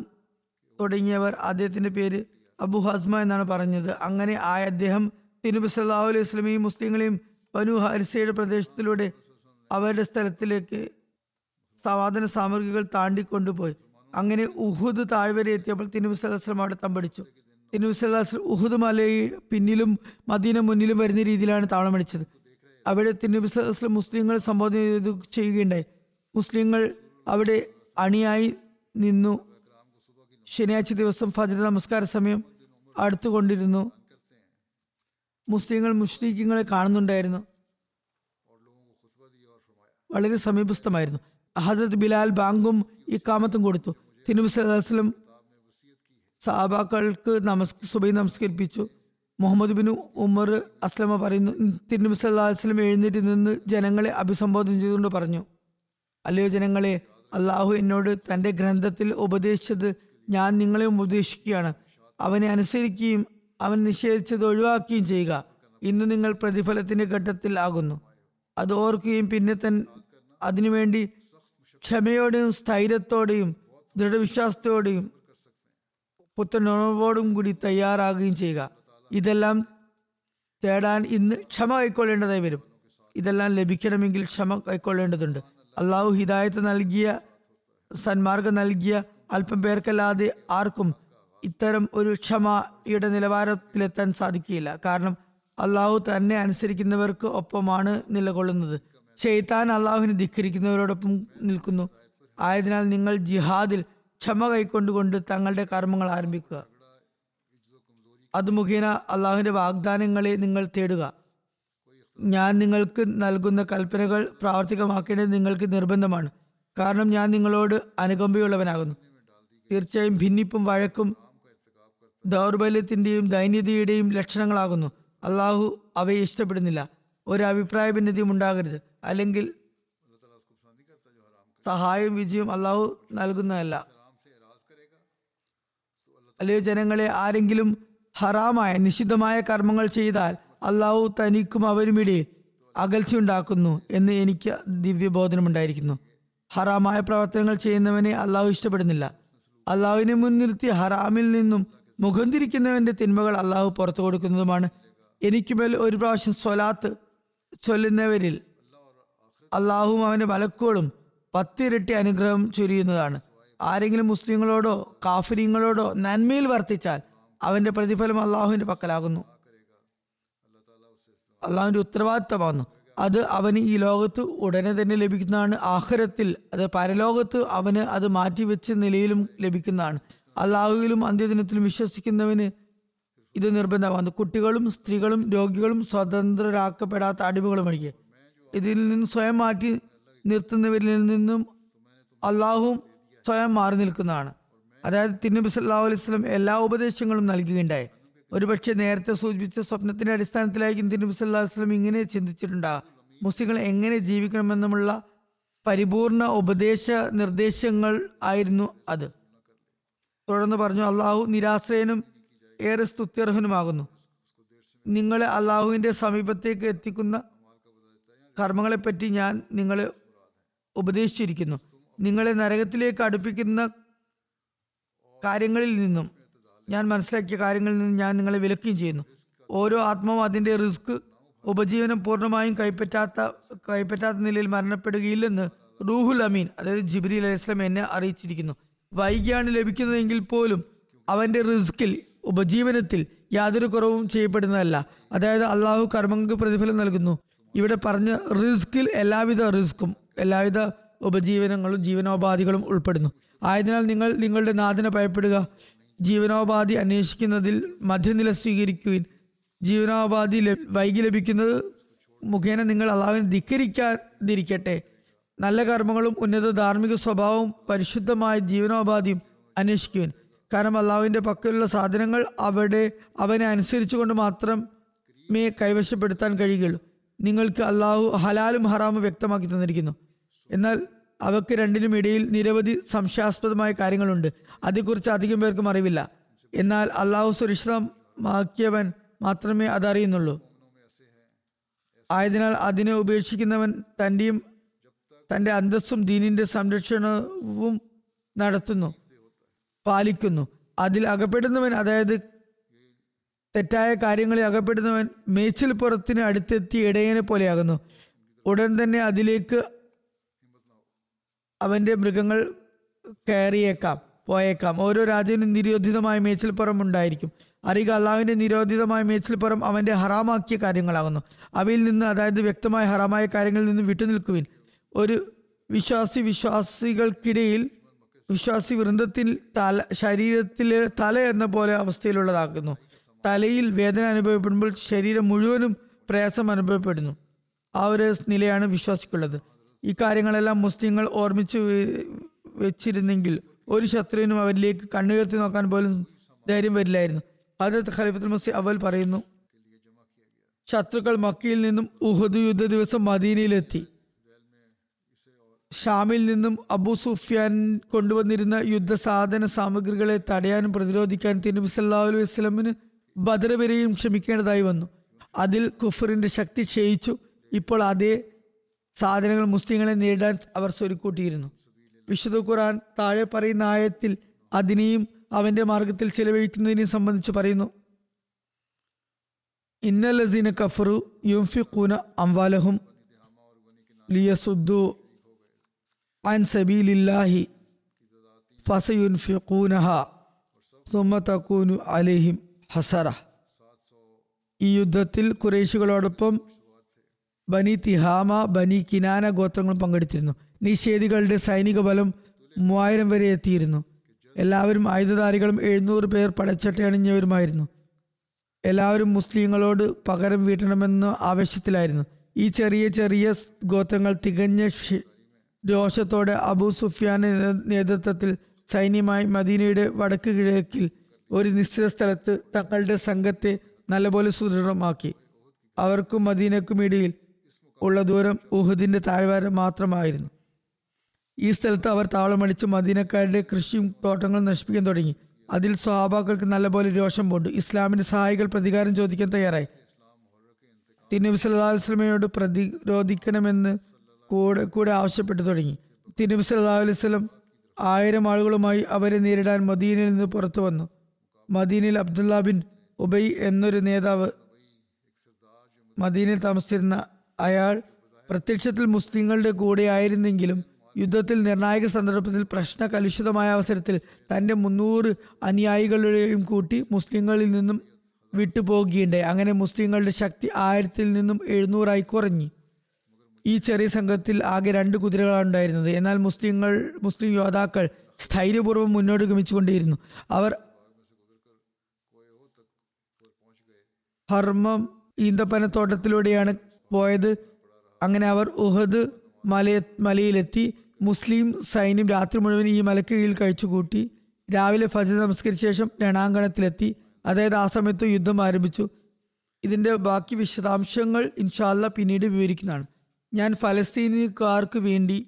തുടങ്ങിയവർ അദ്ദേഹത്തിന്റെ പേര് അബു ഹസ്മ എന്നാണ് പറഞ്ഞത്. അങ്ങനെ ആയ അദ്ദേഹം തിരുനബി സല്ലല്ലാഹു അലൈഹി വസല്ലമയും മുസ്ലിങ്ങളെയും ബനു ഹാരിസയുടെ പ്രദേശത്തിലൂടെ അവരുടെ സ്ഥലത്തിലേക്ക് സമാധാന സാമഗ്രികൾ താണ്ടിക്കൊണ്ടുപോയി. അങ്ങനെ ഉഹുദ് താഴ്വര എത്തിയപ്പോൾ തിരുനബി സല്ലല്ലാഹു അലൈഹി വസല്ലം അവിടെ തമ്പടിച്ചു. തിരുനബി സല്ലല്ലാഹു അലൈഹി വസല്ലം ഉഹുദ് മലയിൽ പിന്നിലും മദീന മുന്നിലും വരുന്ന രീതിയിലാണ് താളമടിച്ചത്. അവിടെ തിരുനബി സല്ലല്ലാഹു അലൈഹി വസല്ലം മുസ്ലിങ്ങൾ സംബോധന ചെയ്യുകയുണ്ടായി. മുസ്ലിങ്ങൾ അവിടെ അണിയായി നിന്നു. ശനിയാഴ്ച ദിവസം ഫജ്ർ നമസ്കാര സമയം അടുത്തുകൊണ്ടിരുന്നു. മുസ്ലിങ്ങൾ മുശ്രിക്കുകളെ കാണുന്നുണ്ടായിരുന്നു, വളരെ സമീപസ്ഥമായിരുന്നു. ഹസരത്ത് ബിലാൽ ബാങ്കും ഇക്കാമത്തും കൊടുത്തു. തിരുനബി സല്ലല്ലാഹു അലൈഹി വസല്ലം സഹാബാക്കൾക്ക് സുബഹി നമസ്കരിപ്പിച്ചു. മുഹമ്മദ് ബിൻ ഉമർ അസ്ലമ പറയുന്നു, തിരുനബി സല്ലല്ലാഹു അലൈഹി വസല്ലം എഴുന്നേറ്റ് നിന്ന് ജനങ്ങളെ അഭിസംബോധന ചെയ്തുകൊണ്ട് പറഞ്ഞു, അല്ലയോ ജനങ്ങളെ, അള്ളാഹു എന്നോട് തൻ്റെ ഗ്രന്ഥത്തിൽ ഉപദേശിച്ചത് ഞാൻ നിങ്ങളെ ഉപദേശിക്കുകയാണ്. അവനെ അനുസരിക്കുകയും അവൻ നിഷേധിച്ചത് ഒഴിവാക്കുകയും ചെയ്യുക. ഇന്ന് നിങ്ങൾ പ്രതിഫലത്തിന്റെ ഘട്ടത്തിൽ ആകുന്നു. അത് ഓർക്കുകയും പിന്നെ അതിനുവേണ്ടി ക്ഷമയോടെയും സ്ഥൈര്യത്തോടെയും ദൃഢവിശ്വാസത്തോടെയും പുത്തനുണർവോടും കൂടി തയ്യാറാകുകയും ചെയ്യുക. ഇതെല്ലാം തേടാൻ ഇന്ന് ക്ഷമ കൈക്കൊള്ളേണ്ടതായി വരും. ഇതെല്ലാം ലഭിക്കണമെങ്കിൽ ക്ഷമ കൈക്കൊള്ളേണ്ടതുണ്ട്. അള്ളാഹു ഹിദായത്ത് നൽകിയ, സന്മാർഗം നൽകിയ അല്പം പേർക്കല്ലാതെ ആർക്കും ഇത്തരം ഒരു ക്ഷമയുടെ നിലവാരത്തിലെത്താൻ സാധിക്കുകയില്ല. കാരണം അള്ളാഹു തന്നെ അനുസരിക്കുന്നവർക്ക് ഒപ്പമാണ് നിലകൊള്ളുന്നത്. ശൈത്താൻ അള്ളാഹുവിനെ ധിക്കരിക്കുന്നവരോടൊപ്പം നിൽക്കുന്നു. ആയതിനാൽ നിങ്ങൾ ജിഹാദിൽ ക്ഷമ കൈക്കൊണ്ടുകൊണ്ട് തങ്ങളുടെ കർമ്മങ്ങൾ ആരംഭിക്കുക. അത് മുഖേന അള്ളാഹുവിൻ്റെ വാഗ്ദാനങ്ങളെ നിങ്ങൾ തേടുക. ഞാൻ നിങ്ങൾക്ക് നൽകുന്ന കൽപ്പനകൾ പ്രാവർത്തികമാക്കേണ്ടത് നിങ്ങൾക്ക് നിർബന്ധമാണ്. കാരണം ഞാൻ നിങ്ങളോട് അനുകമ്പയുള്ളവനാകുന്നു. തീർച്ചയായും ഭിന്നിപ്പും വഴക്കും ദൗർബല്യത്തിൻ്റെയും ദൈന്യതയുടെയും ലക്ഷണങ്ങളാകുന്നു. അള്ളാഹു അവയെ ഇഷ്ടപ്പെടുന്നില്ല. ഒരു അഭിപ്രായ ഭിന്നതയും ഉണ്ടാകരുത്, അല്ലെങ്കിൽ സഹായവും വിജയവും അള്ളാഹു നൽകുന്നതല്ല. അല്ലയോ ജനങ്ങളെ, ആരെങ്കിലും ഹറാമായ നിഷിദ്ധമായ കർമ്മങ്ങൾ ചെയ്താൽ അള്ളാഹു തനിക്കും അവരുമിടയിൽ അകൽച്ചയുണ്ടാക്കുന്നു എന്ന് എനിക്ക് ദിവ്യബോധനമുണ്ടായിരിക്കുന്നു. ഹറാമായ പ്രവർത്തനങ്ങൾ ചെയ്യുന്നവനെ അള്ളാഹു ഇഷ്ടപ്പെടുന്നില്ല. അള്ളാഹുവിനെ മുൻനിർത്തി ഹറാമിൽ നിന്നും മുഖം തിരിക്കുന്നവൻ്റെ തിന്മകൾ അള്ളാഹു പുറത്തു കൊടുക്കുന്നതുമാണ്. എനിക്കുമേൽ ഒരു പ്രാവശ്യം സ്വലാത്ത് ചൊല്ലുന്നവരിൽ അള്ളാഹും അവൻ്റെ മലക്കുകളും 10 ഇരട്ടി അനുഗ്രഹം ചൊരിയുന്നതാണ്. ആരെങ്കിലും മുസ്ലിങ്ങളോടോ കാഫിരിയങ്ങളോടോ നന്മയിൽ വർത്തിച്ചാൽ അവൻ്റെ പ്രതിഫലം അള്ളാഹുവിൻ്റെ പക്കലാകുന്നു. അള്ളാഹുവിൻ്റെ ഉത്തരവാദിത്തമാകുന്നു. അത് അവന് ഈ ലോകത്ത് ഉടനെ തന്നെ ലഭിക്കുന്നതാണ്. ആഖിറത്തിൽ അത് പരലോകത്ത് അവന് അത് മാറ്റിവെച്ച നിലയിലും ലഭിക്കുന്നതാണ്. അള്ളാഹുവിലും അന്ത്യദിനത്തിലും വിശ്വസിക്കുന്നവന് ഇത് നിർബന്ധമാണ്. കുട്ടികളും സ്ത്രീകളും രോഗികളും സ്വതന്ത്രരാക്കപ്പെടാത്ത അടിമകളും ഒഴികെ. ഇതിൽ നിന്ന് സ്വയം മാറ്റി നിർത്തുന്നവരിൽ നിന്നും അള്ളാഹുവും സ്വയം മാറി നിൽക്കുന്നതാണ്. അതായത് തിരുനബി സല്ലല്ലാഹു അലൈഹി വസല്ലം എല്ലാ ഉപദേശങ്ങളും നൽകുകയുണ്ടായി. ഒരുപക്ഷെ നേരത്തെ സൂചിപ്പിച്ച സ്വപ്നത്തിന്റെ അടിസ്ഥാനത്തിലായിരിക്കും തിരുനബി സല്ലല്ലാഹു അലൈഹി വസല്ലം ഇങ്ങനെ ചിന്തിച്ചിട്ടുണ്ടാകും. മുസ്ലിങ്ങൾ എങ്ങനെ ജീവിക്കണമെന്നുമുള്ള പരിപൂർണ ഉപദേശ നിർദ്ദേശങ്ങൾ ആയിരുന്നു അത്. തുടർന്ന് പറഞ്ഞു, അള്ളാഹു നിരാശ്രയനും ഏറെ സ്തുത്യർഹനുമാകുന്നു. നിങ്ങളെ അള്ളാഹുവിൻ്റെ സമീപത്തേക്ക് എത്തിക്കുന്ന കർമ്മങ്ങളെപ്പറ്റി ഞാൻ നിങ്ങളെ ഉപദേശിച്ചിരിക്കുന്നു. നിങ്ങളെ നരകത്തിലേക്ക് അടുപ്പിക്കുന്ന കാര്യങ്ങളിൽ നിന്നും, ഞാൻ മനസ്സിലാക്കിയ കാര്യങ്ങളിൽ നിന്നും ഞാൻ നിങ്ങളെ വിലക്കുകയും ചെയ്യുന്നു. ഓരോ ആത്മാവും അതിൻ്റെ റിസ്ക് ഉപജീവനം പൂർണ്ണമായും കൈപ്പറ്റാത്ത നിലയിൽ മരണപ്പെടുകയില്ലെന്ന് റൂഹുൽ അമീൻ, അതായത് ജിബ്രീൽ അലൈഹി സ്വലാം എന്നെ അറിയിച്ചിരിക്കുന്നു. വൈകിയാണ് ലഭിക്കുന്നതെങ്കിൽ പോലും അവൻ്റെ റിസ്കിൽ, ഉപജീവനത്തിൽ യാതൊരു കുറവും ചെയ്യപ്പെടുന്നതല്ല. അതായത് അള്ളാഹു കർമ്മങ്ങൾക്ക് പ്രതിഫലം നൽകുന്നു. ഇവിടെ പറഞ്ഞ റിസ്കിൽ എല്ലാവിധ റിസ്ക്കും എല്ലാവിധ ഉപജീവനങ്ങളും ജീവനോപാധികളും ഉൾപ്പെടുന്നു. ആയതിനാൽ നിങ്ങൾ നിങ്ങളുടെ നാഥനെ ഭയപ്പെടുക, ജീവനോപാധി അന്വേഷിക്കുന്നതിൽ മധ്യനില സ്വീകരിക്കുകയും ജീവനോപാധി വൈകി ലഭിക്കുന്നത് മുഖേന നിങ്ങൾ അള്ളാഹുവിനെ ധിക്കരിക്കാതിരിക്കട്ടെ. നല്ല കർമ്മങ്ങളും ഉന്നത ധാർമ്മിക സ്വഭാവവും പരിശുദ്ധമായ ജീവനോപാധിയും അന്വേഷിക്കുകയും. കാരണം അള്ളാഹുവിൻ്റെ പക്കലുള്ള സാധനങ്ങൾ അവനെ അനുസരിച്ചു കൊണ്ട് മാത്രമേ കൈവശപ്പെടുത്താൻ കഴിയുകയുള്ളൂ. നിങ്ങൾക്ക് അള്ളാഹു ഹലാലും ഹറാമും വ്യക്തമാക്കി തന്നിരിക്കുന്നു. എന്നാൽ അവക്ക് രണ്ടിനും ഇടയിൽ നിരവധി സംശയാസ്പദമായ കാര്യങ്ങളുണ്ട്. അതേക്കുറിച്ച് അധികം പേർക്കും അറിവില്ല. എന്നാൽ അള്ളാഹു സുരക്ഷിതമാക്കിയവൻ മാത്രമേ അതറിയുന്നുള്ളൂ. ആയതിനാൽ അതിനെ ഉപേക്ഷിക്കുന്നവൻ തൻ്റെ അന്തസ്സും ദീനിൻ്റെ സംരക്ഷണവും പാലിക്കുന്നു. അതിൽ അകപ്പെടുന്നവൻ, അതായത് തെറ്റായ കാര്യങ്ങളിൽ അകപ്പെടുന്നവൻ മേച്ചിൽ പുറത്തിന് അടുത്തെത്തി ഇടയനെ പോലെയാകുന്നു. ഉടൻ തന്നെ അതിലേക്ക് അവൻ്റെ മൃഗങ്ങൾ പോയേക്കാം. ഓരോ രാജാവിനും നിരോധിതമായ മേച്ചിൽപ്പുറം ഉണ്ടായിരിക്കും. അറിയുക, അള്ളാഹുവിൻ്റെ നിരോധിതമായ മേച്ചിൽപ്പുറം അവൻ്റെ ഹറാമാക്കിയ കാര്യങ്ങളാകുന്നു. അവയിൽ നിന്ന്, അതായത് വ്യക്തമായ ഹറാമായ കാര്യങ്ങളിൽ നിന്ന് വിട്ടുനിൽക്കുവിൻ. ഒരു വിശ്വാസികൾക്കിടയിൽ വിശ്വാസി വൃന്ദത്തിൽ ശരീരത്തിലെ തല എന്ന പോലെ അവസ്ഥയിലുള്ളതാക്കുന്നു. തലയിൽ വേദന അനുഭവപ്പെടുമ്പോൾ ശരീരം മുഴുവനും പ്രയാസം അനുഭവപ്പെടുന്നു. ആ ഒരു നിലയാണ് വിശ്വാസിക്കുള്ളത്. ഇക്കാര്യങ്ങളെല്ലാം മുസ്ലിങ്ങൾ ഓർമ്മിച്ചു വെച്ചിരുന്നെങ്കിൽ ഒരു ശത്രുവിനും അവരിലേക്ക് കണ്ണുയർത്തി നോക്കാൻ പോലും ധൈര്യം വരില്ലായിരുന്നു. ഹദ്റത്ത് ഖലീഫത്തുൽ മസീഹ് അവൽ പറയുന്നു, ശത്രുക്കൾ മക്കയിൽ നിന്നും ഉഹദ് യുദ്ധ ദിവസം മദീനയിലെത്തി. ഷാമിൽ നിന്നും അബൂ സുഫിയാൻ കൊണ്ടുവന്നിരുന്ന യുദ്ധസാധന സാമഗ്രികളെ തടയാനും പ്രതിരോധിക്കാൻ തിരുനബി സല്ലല്ലാഹു അലൈഹി വസല്ലമന് ബദർ വരെയും ക്ഷമിക്കേണ്ടതായി വന്നു. അതിൽ കുഫറിന്റെ ശക്തി ക്ഷയിച്ചു. ഇപ്പോൾ അതേ സാധനങ്ങൾ മുസ്ലിങ്ങളെ നേരിടാൻ അവർ സ്വരുക്കൂട്ടിയിരുന്നു. വിശുദ്ധ ഖുർആൻ താഴെ പറയുന്ന ആയത്തിൽ അതിനെയും അവന്റെ മാർഗത്തിൽ ചെലവഴിക്കുന്നതിനെയും സംബന്ധിച്ച് പറയുന്നു, ഇന്നല്ലസീന കഫറു യുൻഫിഖൂന അംവാലഹും ലിയസുദ്ദു അൻ സബീലില്ലാഹി ഫസയുൻഫിഖൂനഹാ സുമ്മ തകൂനു അലൈഹിം ഹസറ. ഈ യുദ്ധത്തിൽ ഖുറൈശികളോടൊപ്പം ബനി തിഹാമ, ബനി കിനാന ഗോത്രങ്ങൾ പങ്കെടുത്തിരുന്നു. നിഷേധികളുടെ സൈനിക ബലം 3000 വരെ എത്തിയിരുന്നു. എല്ലാവരും ആയുധധാരികളും 700 പേർ പടച്ചട്ടയണിഞ്ഞവരുമായിരുന്നു. എല്ലാവരും മുസ്ലിങ്ങളോട് പകരം വീട്ടണമെന്ന ആവശ്യത്തിലായിരുന്നു. ഈ ചെറിയ ചെറിയ ഗോത്രങ്ങൾ തികഞ്ഞ രോഷത്തോടെ അബൂ സുഫിയാന്റെ നേതൃത്വത്തിൽ സൈന്യമായി മദീനയുടെ വടക്ക് കിഴക്കിൽ ഒരു നിശ്ചിത സ്ഥലത്ത് തങ്ങളുടെ സംഘത്തെ നല്ലപോലെ സുദൃഢമാക്കി. അവർക്കും മദീനക്കും ഇടയിൽ ഉള്ള ദൂരം ഉഹദിന്റെ താഴ്വാരം മാത്രമായിരുന്നു. ഈ സ്ഥലത്ത് അവർ താവളമടിച്ച് മദീനക്കാരുടെ കൃഷിയും തോട്ടങ്ങളും നശിപ്പിക്കാൻ തുടങ്ങി. അതിൽ സ്വഹാബാക്കൾക്ക് നല്ലപോലെ രോഷം പോണ്ടു. ഇസ്ലാമിന്റെ സഹായികൾ പ്രതികാരം ചോദിക്കാൻ തയ്യാറായി. തിരുനബി സല്ലല്ലാഹു അലൈഹി വസല്ലമയോട് പ്രതിരോധിക്കണമെന്ന് കൂടെ ആവശ്യപ്പെട്ടു തുടങ്ങി. തിരുനബി സല്ലല്ലാഹു അലൈഹി വസല്ലം 1000 ആളുകളുമായി അവരെ നേരിടാൻ മദീനയിൽ നിന്ന് പുറത്തു വന്നു. മദീനയിൽ അബ്ദുല്ല ബിൻ ഉബൈ എന്നൊരു നേതാവ് മദീനയിൽ താമസിച്ചിരുന്ന അയാൾ പ്രത്യക്ഷത്തിൽ മുസ്ലിങ്ങളുടെ കൂടെയായിരുന്നെങ്കിലും യുദ്ധത്തിൽ നിർണായക സന്ദർഭത്തിൽ പ്രശ്ന കലുഷിതമായ അവസരത്തിൽ തൻ്റെ 300 അനുയായികളുടെയും കൂട്ടി മുസ്ലിങ്ങളിൽ നിന്നും വിട്ടുപോകുകയുണ്ടായി. അങ്ങനെ മുസ്ലിങ്ങളുടെ ശക്തി 1000 നിന്നും 700 കുറഞ്ഞു. ഈ ചെറിയ സംഘത്തിൽ ആകെ 2 കുതിരകളാണ് ഉണ്ടായിരുന്നത്. എന്നാൽ മുസ്ലിം യോദ്ധാക്കൾ സ്ഥൈര്യപൂർവ്വം മുന്നോട്ട് ഗമിച്ചുകൊണ്ടിരുന്നു. അവർ ഹർമം ഈന്തപ്പനത്തോട്ടത്തിലൂടെയാണ് പോയത്. അങ്ങനെ അവർ ഉഹദ് മലയിലെത്തി. മുസ്ലിം സൈന്യം രാത്രി മുഴുവൻ ഈ മലയ്ക്ക് കീഴിൽ കഴിച്ചുകൂട്ടി. രാവിലെ ഫജ്ർ നമസ്കരിച്ച ശേഷം രണാങ്കണത്തിലെത്തി. അതായത് ആ സമയത്ത് യുദ്ധം ആരംഭിച്ചു. ഇതിൻ്റെ ബാക്കി വിശദാംശങ്ങൾ ഇൻഷാ അല്ലാഹ് പിന്നീട് വിവരിക്കുന്നതാണ്. ഞാൻ ഫലസ്തീനുകാർക്ക് വേണ്ടി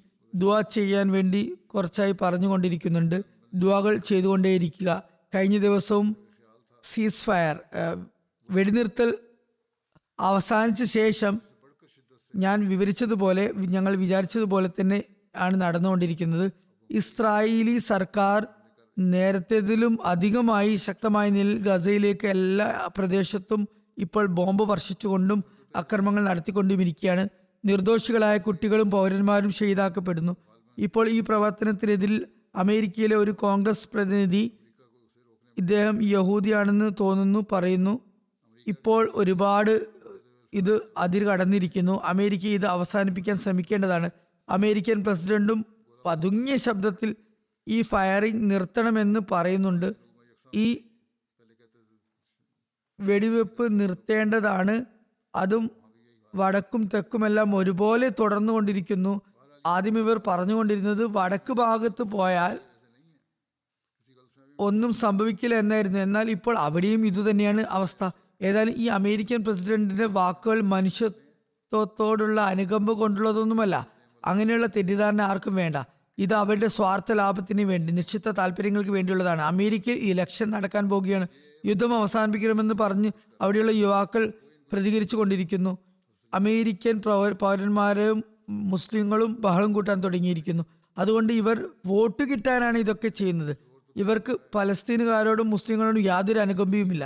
ദുആ ചെയ്യാൻ വേണ്ടി കുറച്ചായി പറഞ്ഞുകൊണ്ടിരിക്കുന്നുണ്ട്. ദുആകൾ ചെയ്തുകൊണ്ടേയിരിക്കുക. കഴിഞ്ഞ ദിവസവും സീസ് ഫയർ വെടിനിർത്തൽ അവസാനിച്ച ശേഷം ഞാൻ വിവരിച്ചതുപോലെ, ഞങ്ങൾ വിചാരിച്ചതുപോലെ തന്നെ ആണ് നടന്നുകൊണ്ടിരിക്കുന്നത്. ഇസ്രായേലി സർക്കാർ നേരത്തേതിലും അധികമായി ശക്തമായ നിലയിൽ ഗസയിലേക്ക് എല്ലാ പ്രദേശത്തും ഇപ്പോൾ ബോംബ് വർഷിച്ചുകൊണ്ടും അക്രമങ്ങൾ നടത്തിക്കൊണ്ടുമിരിക്കുകയാണ്. നിർദോഷികളായ കുട്ടികളും പൗരന്മാരും ഷഹീദാക്കപ്പെടുന്നു. ഇപ്പോൾ ഈ പ്രവർത്തനത്തിനെതിരിൽ അമേരിക്കയിലെ ഒരു കോൺഗ്രസ് പ്രതിനിധി, ഇദ്ദേഹം യഹൂദിയാണെന്ന് തോന്നുന്നു, പറയുന്നു ഇപ്പോൾ ഒരുപാട് ഇത് അതിർ കടന്നിരിക്കുന്നു, അമേരിക്ക ഇത് അവസാനിപ്പിക്കാൻ ശ്രമിക്കേണ്ടതാണ്. അമേരിക്കൻ പ്രസിഡന്റും പതുങ്ങിയ ശബ്ദത്തിൽ ഈ ഫയറിംഗ് നിർത്തണമെന്ന് പറയുന്നുണ്ട്. ഈ വെടിവെപ്പ് നിർത്തേണ്ടതാണ്. അതും വടക്കും തെക്കുമെല്ലാം ഒരുപോലെ തുടർന്നുകൊണ്ടിരിക്കുന്നു. ആദ്യം ഇവർ പറഞ്ഞുകൊണ്ടിരുന്നത് വടക്ക് ഭാഗത്ത് പോയാൽ ഒന്നും സംഭവിക്കില്ല എന്നായിരുന്നു. എന്നാൽ ഇപ്പോൾ അവിടെയും ഇതുതന്നെയാണ് അവസ്ഥ. ഏതായാലും ഈ അമേരിക്കൻ പ്രസിഡന്റിന്റെ വാക്കുകൾ മനുഷ്യത്വത്തോടുള്ള അനുകമ്പ കൊണ്ടുള്ളതൊന്നുമല്ല. അങ്ങനെയുള്ള തെറ്റിദ്ധാരണ ആർക്കും വേണ്ട. ഇത് അവരുടെ സ്വാർത്ഥ ലാഭത്തിന് വേണ്ടി, നിശ്ചിത താല്പര്യങ്ങൾക്ക് വേണ്ടിയുള്ളതാണ്. അമേരിക്കയിൽ ഇലക്ഷൻ നടക്കാൻ പോവുകയാണ്. യുദ്ധം അവസാനിപ്പിക്കണമെന്ന് പറഞ്ഞ് അവിടെയുള്ള യുവാക്കൾ പ്രതികരിച്ചു കൊണ്ടിരിക്കുന്നു. അമേരിക്കൻ പൗരന്മാരും മുസ്ലിങ്ങളും ബഹളം കൂട്ടാൻ തുടങ്ങിയിരിക്കുന്നു. അതുകൊണ്ട് ഇവർ വോട്ട് കിട്ടാനാണ് ഇതൊക്കെ ചെയ്യുന്നത്. ഇവർക്ക് പലസ്തീനുകാരോടും മുസ്ലിങ്ങളോടും യാതൊരു അനുകമ്പയുമില്ല.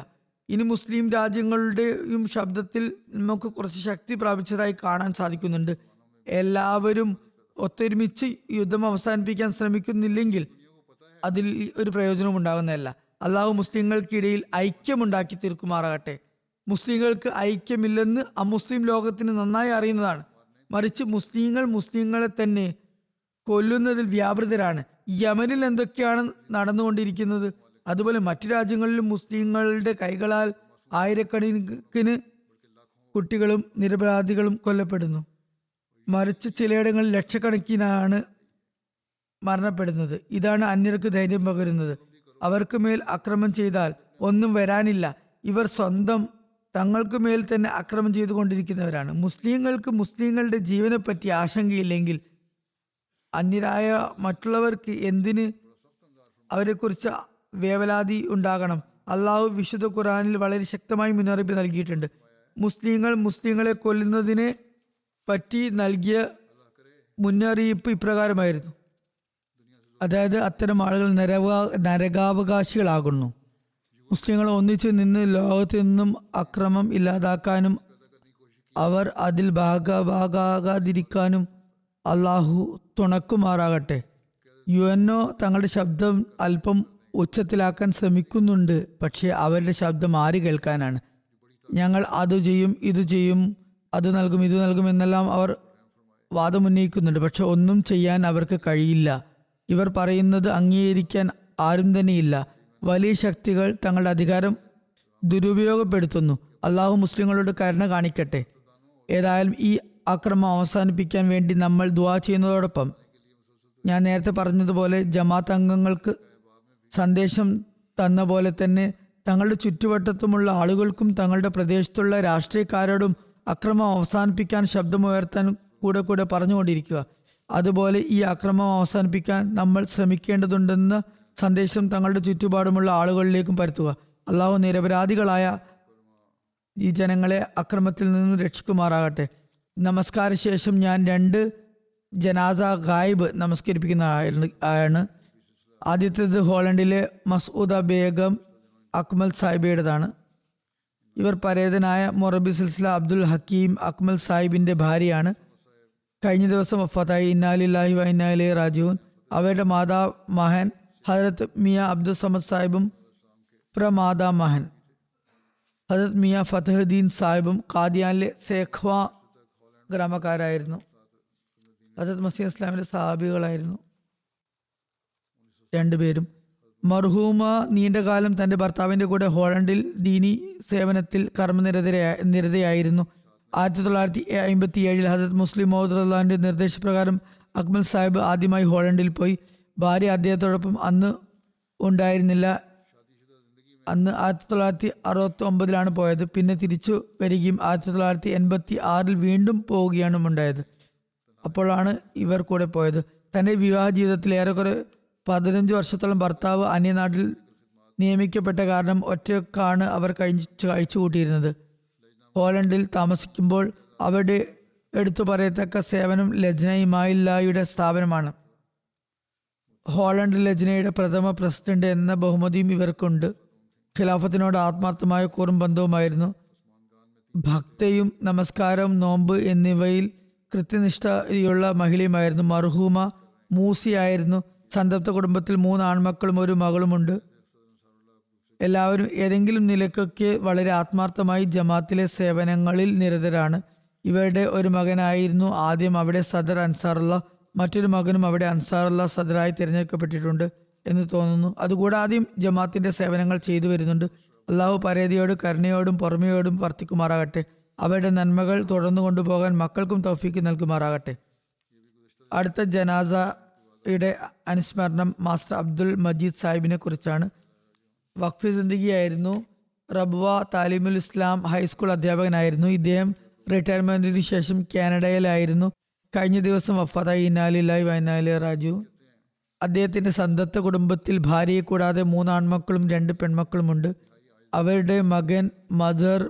ഇനി മുസ്ലിം രാജ്യങ്ങളുടെയും ശബ്ദത്തിൽ നമുക്ക് കുറച്ച് ശക്തി പ്രാപിച്ചതായി കാണാൻ സാധിക്കുന്നുണ്ട്. എല്ലാവരും ഒത്തൊരുമിച്ച് യുദ്ധം അവസാനിപ്പിക്കാൻ ശ്രമിക്കുന്നില്ലെങ്കിൽ അതിൽ ഒരു പ്രയോജനം ഉണ്ടാകുന്നതല്ല. അല്ലാഹു മുസ്ലിങ്ങൾക്കിടയിൽ ഐക്യമുണ്ടാക്കി തീർക്കുമാറാകട്ടെ. മുസ്ലിങ്ങൾക്ക് ഐക്യമില്ലെന്ന് അമുസ്ലിം ലോകത്തിന് നന്നായി അറിയുന്നതാണ്. മറിച്ച് മുസ്ലിങ്ങൾ മുസ്ലിങ്ങളെ തന്നെ കൊല്ലുന്നതിൽ വ്യാപൃതരാണ്. യമനിൽ എന്തൊക്കെയാണ് നടന്നുകൊണ്ടിരിക്കുന്നത്, അതുപോലെ മറ്റു രാജ്യങ്ങളിലും മുസ്ലിങ്ങളുടെ കൈകളാൽ ആയിരക്കണക്കിന് കുട്ടികളും നിരപരാധികളും കൊല്ലപ്പെടുന്നു. മറിച്ച് ചിലയിടങ്ങളിൽ ലക്ഷക്കണക്കിനാണ് മരണപ്പെടുന്നത്. ഇതാണ് അന്യർക്ക് ധൈര്യം പകരുന്നത്. അവർക്ക് മേൽ അക്രമം ചെയ്താൽ ഒന്നും വരാനില്ല. ഇവർ സ്വന്തം തങ്ങൾക്ക് മേൽ തന്നെ അക്രമം ചെയ്തുകൊണ്ടിരിക്കുന്നവരാണ്. മുസ്ലിങ്ങൾക്ക് മുസ്ലിങ്ങളുടെ ജീവനെ പറ്റി ആശങ്കയില്ലെങ്കിൽ അന്യരായ മറ്റുള്ളവർക്ക് എന്തിന് അവരെക്കുറിച്ച് വേവലാതി ഉണ്ടാകണം? അള്ളാഹു വിശുദ്ധ ഖുറാനിൽ വളരെ ശക്തമായി മുന്നറിയിപ്പ് നൽകിയിട്ടുണ്ട്. മുസ്ലിങ്ങൾ മുസ്ലിങ്ങളെ കൊല്ലുന്നതിനെ പറ്റി നൽകിയ മുന്നറിയിപ്പ് ഇപ്രകാരമായിരുന്നു. അതായത് അത്തരം ആളുകൾ നരകാവകാശികളാകുന്നു. മുസ്ലിങ്ങൾ ഒന്നിച്ചു നിന്ന് ലോകത്തു നിന്നും അക്രമം ഇല്ലാതാക്കാനും അവർ അതിൽ ഭാഗമാകാതിരിക്കാനും അള്ളാഹു തുണക്കുമാറാകട്ടെ. UNO തങ്ങളുടെ ശബ്ദം അല്പം ഉച്ചത്തിലാക്കാൻ ശ്രമിക്കുന്നുണ്ട്, പക്ഷേ അവരുടെ ശബ്ദം ആര് കേൾക്കാനാണ്? ഞങ്ങൾ അത് ചെയ്യും, ഇത് ചെയ്യും, അത് നൽകും, ഇത് നൽകും എന്നെല്ലാം അവർ വാദമുന്നയിക്കുന്നുണ്ട്. പക്ഷെ ഒന്നും ചെയ്യാൻ അവർക്ക് കഴിയില്ല. ഇവർ പറയുന്നത് അംഗീകരിക്കാൻ ആരും തന്നെയില്ല. വലിയ ശക്തികൾ തങ്ങളുടെ അധികാരം ദുരുപയോഗപ്പെടുത്തുന്നു. അള്ളാഹു മുസ്ലിങ്ങളോട് കരുണ കാണിക്കട്ടെ. ഏതായാലും ഈ അക്രമം അവസാനിപ്പിക്കാൻ വേണ്ടി നമ്മൾ ദുആ ചെയ്യുന്നതോടൊപ്പം ഞാൻ നേരത്തെ പറഞ്ഞതുപോലെ ജമാഅത്ത് അംഗങ്ങൾക്ക് സന്ദേശം തന്ന പോലെ തന്നെ തങ്ങളുടെ ചുറ്റുവട്ടത്തുമുള്ള ആളുകൾക്കും തങ്ങളുടെ പ്രദേശത്തുള്ള രാഷ്ട്രീയക്കാരോടും അക്രമം അവസാനിപ്പിക്കാൻ ശബ്ദമുയർത്താൻ കൂടെ കൂടെ പറഞ്ഞുകൊണ്ടിരിക്കുക. അതുപോലെ ഈ അക്രമം അവസാനിപ്പിക്കാൻ നമ്മൾ ശ്രമിക്കേണ്ടതുണ്ടെന്ന സന്ദേശം തങ്ങളുടെ ചുറ്റുപാടുമുള്ള ആളുകളിലേക്കും പരത്തുക. അള്ളാഹു നിരപരാധികളായ ഈ ജനങ്ങളെ അക്രമത്തിൽ നിന്നും രക്ഷിക്കുമാറാകട്ടെ. നമസ്കാര ശേഷം ഞാൻ 2 ജനാസ ഗായിബ് നമസ്കരിപ്പിക്കുന്നതാണ്. ആദ്യത്തേത് ഹോളണ്ടിലെ മസൂദ ബേഗം അക്മൽ സാഹിബയുടേതാണ്. ഇവർ പരേതനായ മൊറബി സിൽസില അബ്ദുൽ ഹക്കീം അക്മൽ സാഹിബിൻ്റെ ഭാര്യയാണ്. കഴിഞ്ഞ ദിവസം വഫാത്തായി. ഇന്നാലില്ലാഹി വ ഇന്നാ ഇലൈഹി റാജിഊൻ. അവരുടെ മാതാ മഹൻ ഹജരത്ത് മിയ അബ്ദുൽ സമദ് സാഹിബും പ്രമാതാ മഹൻ ഹജരത്ത് മിയ ഫതഹുദ്ദീൻ സാഹിബും ഖാദിയാനിലെ സേഖ്വ ഗ്രാമക്കാരായിരുന്നു. ഹജരത്ത് മസീഹ് ഇസ്ലാമിൻ്റെ സഹാബികളായിരുന്നു രണ്ടുപേരും. മർഹൂമ നീണ്ടകാലം തൻ്റെ ഭർത്താവിൻ്റെ കൂടെ ഹോളണ്ടിൽ ദീനി സേവനത്തിൽ കർമ്മനിരതയായിരുന്നു. 1957 ഹജരത്ത് മുസ്ലിം മൗദ് അള്ളാഹിൻ്റെ നിർദ്ദേശപ്രകാരം അക്മൽ സാഹിബ് ആദ്യമായി ഹോളണ്ടിൽ പോയി. ഭാര്യ അദ്ദേഹത്തോടൊപ്പം അന്ന് ഉണ്ടായിരുന്നില്ല. അന്ന് 1969 പോയത്. പിന്നെ തിരിച്ചു വരികയും 1986 വീണ്ടും പോവുകയാണ് ഉണ്ടായത്. അപ്പോഴാണ് ഇവർ കൂടെ പോയത്. തൻ്റെ വിവാഹ ജീവിതത്തിൽ ഏറെക്കുറെ 15 വർഷത്തോളം ഭർത്താവ് അന്യനാട്ടിൽ നിയമിക്കപ്പെട്ട കാരണം ഒറ്റക്കാണ് അവർ കഴിച്ചുകൂട്ടിയിരുന്നത്. ഹോളണ്ടിൽ താമസിക്കുമ്പോൾ അവരുടെ എടുത്തു പറയത്തക്ക സേവനം ലജ്നയുമായില്ലായുടെ സ്ഥാപനമാണ്. ഹോളണ്ട് ലജ്നയുടെ പ്രഥമ പ്രസിഡന്റ് എന്ന ബഹുമതിയും ഇവർക്കുണ്ട്. ഖിലാഫത്തിനോട് ആത്മാർത്ഥമായ കൂറും ബന്ധവുമായിരുന്നു. ഭക്തയും നമസ്കാരം, നോമ്പ് എന്നിവയിൽ കൃത്യനിഷ്ഠയുള്ള മഹിളയുമായിരുന്നു. മർഹൂമ മൂസിയായിരുന്നു. സന്തപ്ത കുടുംബത്തിൽ 3 ആൺമക്കളും 1 മകളുമുണ്ട്. എല്ലാവരും ഏതെങ്കിലും നിലയ്ക്കൊക്കെ വളരെ ആത്മാർത്ഥമായി ജമാഅത്തിലെ സേവനങ്ങളിൽ നിരതരാണ്. ഇവരുടെ ഒരു മകനായിരുന്നു ആദ്യം അവിടെ സദർ അൻസാറുള്ള. മറ്റൊരു മകനും അവിടെ അൻസാറുള്ള സദറായി തിരഞ്ഞെടുക്കപ്പെട്ടിട്ടുണ്ട് എന്ന് തോന്നുന്നു. അതുകൂടാതെയും ജമാഅത്തിൻ്റെ സേവനങ്ങൾ ചെയ്തു വരുന്നുണ്ട്. അള്ളാഹു പരേതയോട് കരുണയോടും പുറമയോടും വർത്തിക്കുമാറാകട്ടെ. അവരുടെ നന്മകൾ തുടർന്നു കൊണ്ടുപോകാൻ മക്കൾക്കും തൗഫീക്ക് നൽകുമാറാകട്ടെ. അടുത്ത ജനാസയുടെ അനുസ്മരണം മാസ്റ്റർ അബ്ദുൽ മജീദ് സാഹിബിനെ കുറിച്ചാണ്. വഖഫ് സിന്ദഗിയായിരുന്നു. റബ്വ താലിമുൽ ഇസ്ലാം ഹൈസ്കൂൾ അധ്യാപകനായിരുന്നു. ഇദ്ദേഹം റിട്ടയർമെൻറ്റിനു ശേഷം കാനഡയിലായിരുന്നു. കഴിഞ്ഞ ദിവസം വഫാത്തായി. ഇന്നാലില്ലാഹി വ ഇന്നാ ഇലൈഹി റാജിഊൻ. അദ്ദേഹത്തിൻ്റെ സന്തപ്ത കുടുംബത്തിൽ ഭാര്യയെ കൂടാതെ 3 ആൺമക്കളും 2 പെൺമക്കളുമുണ്ട്. അവരുടെ മകൻ മദർ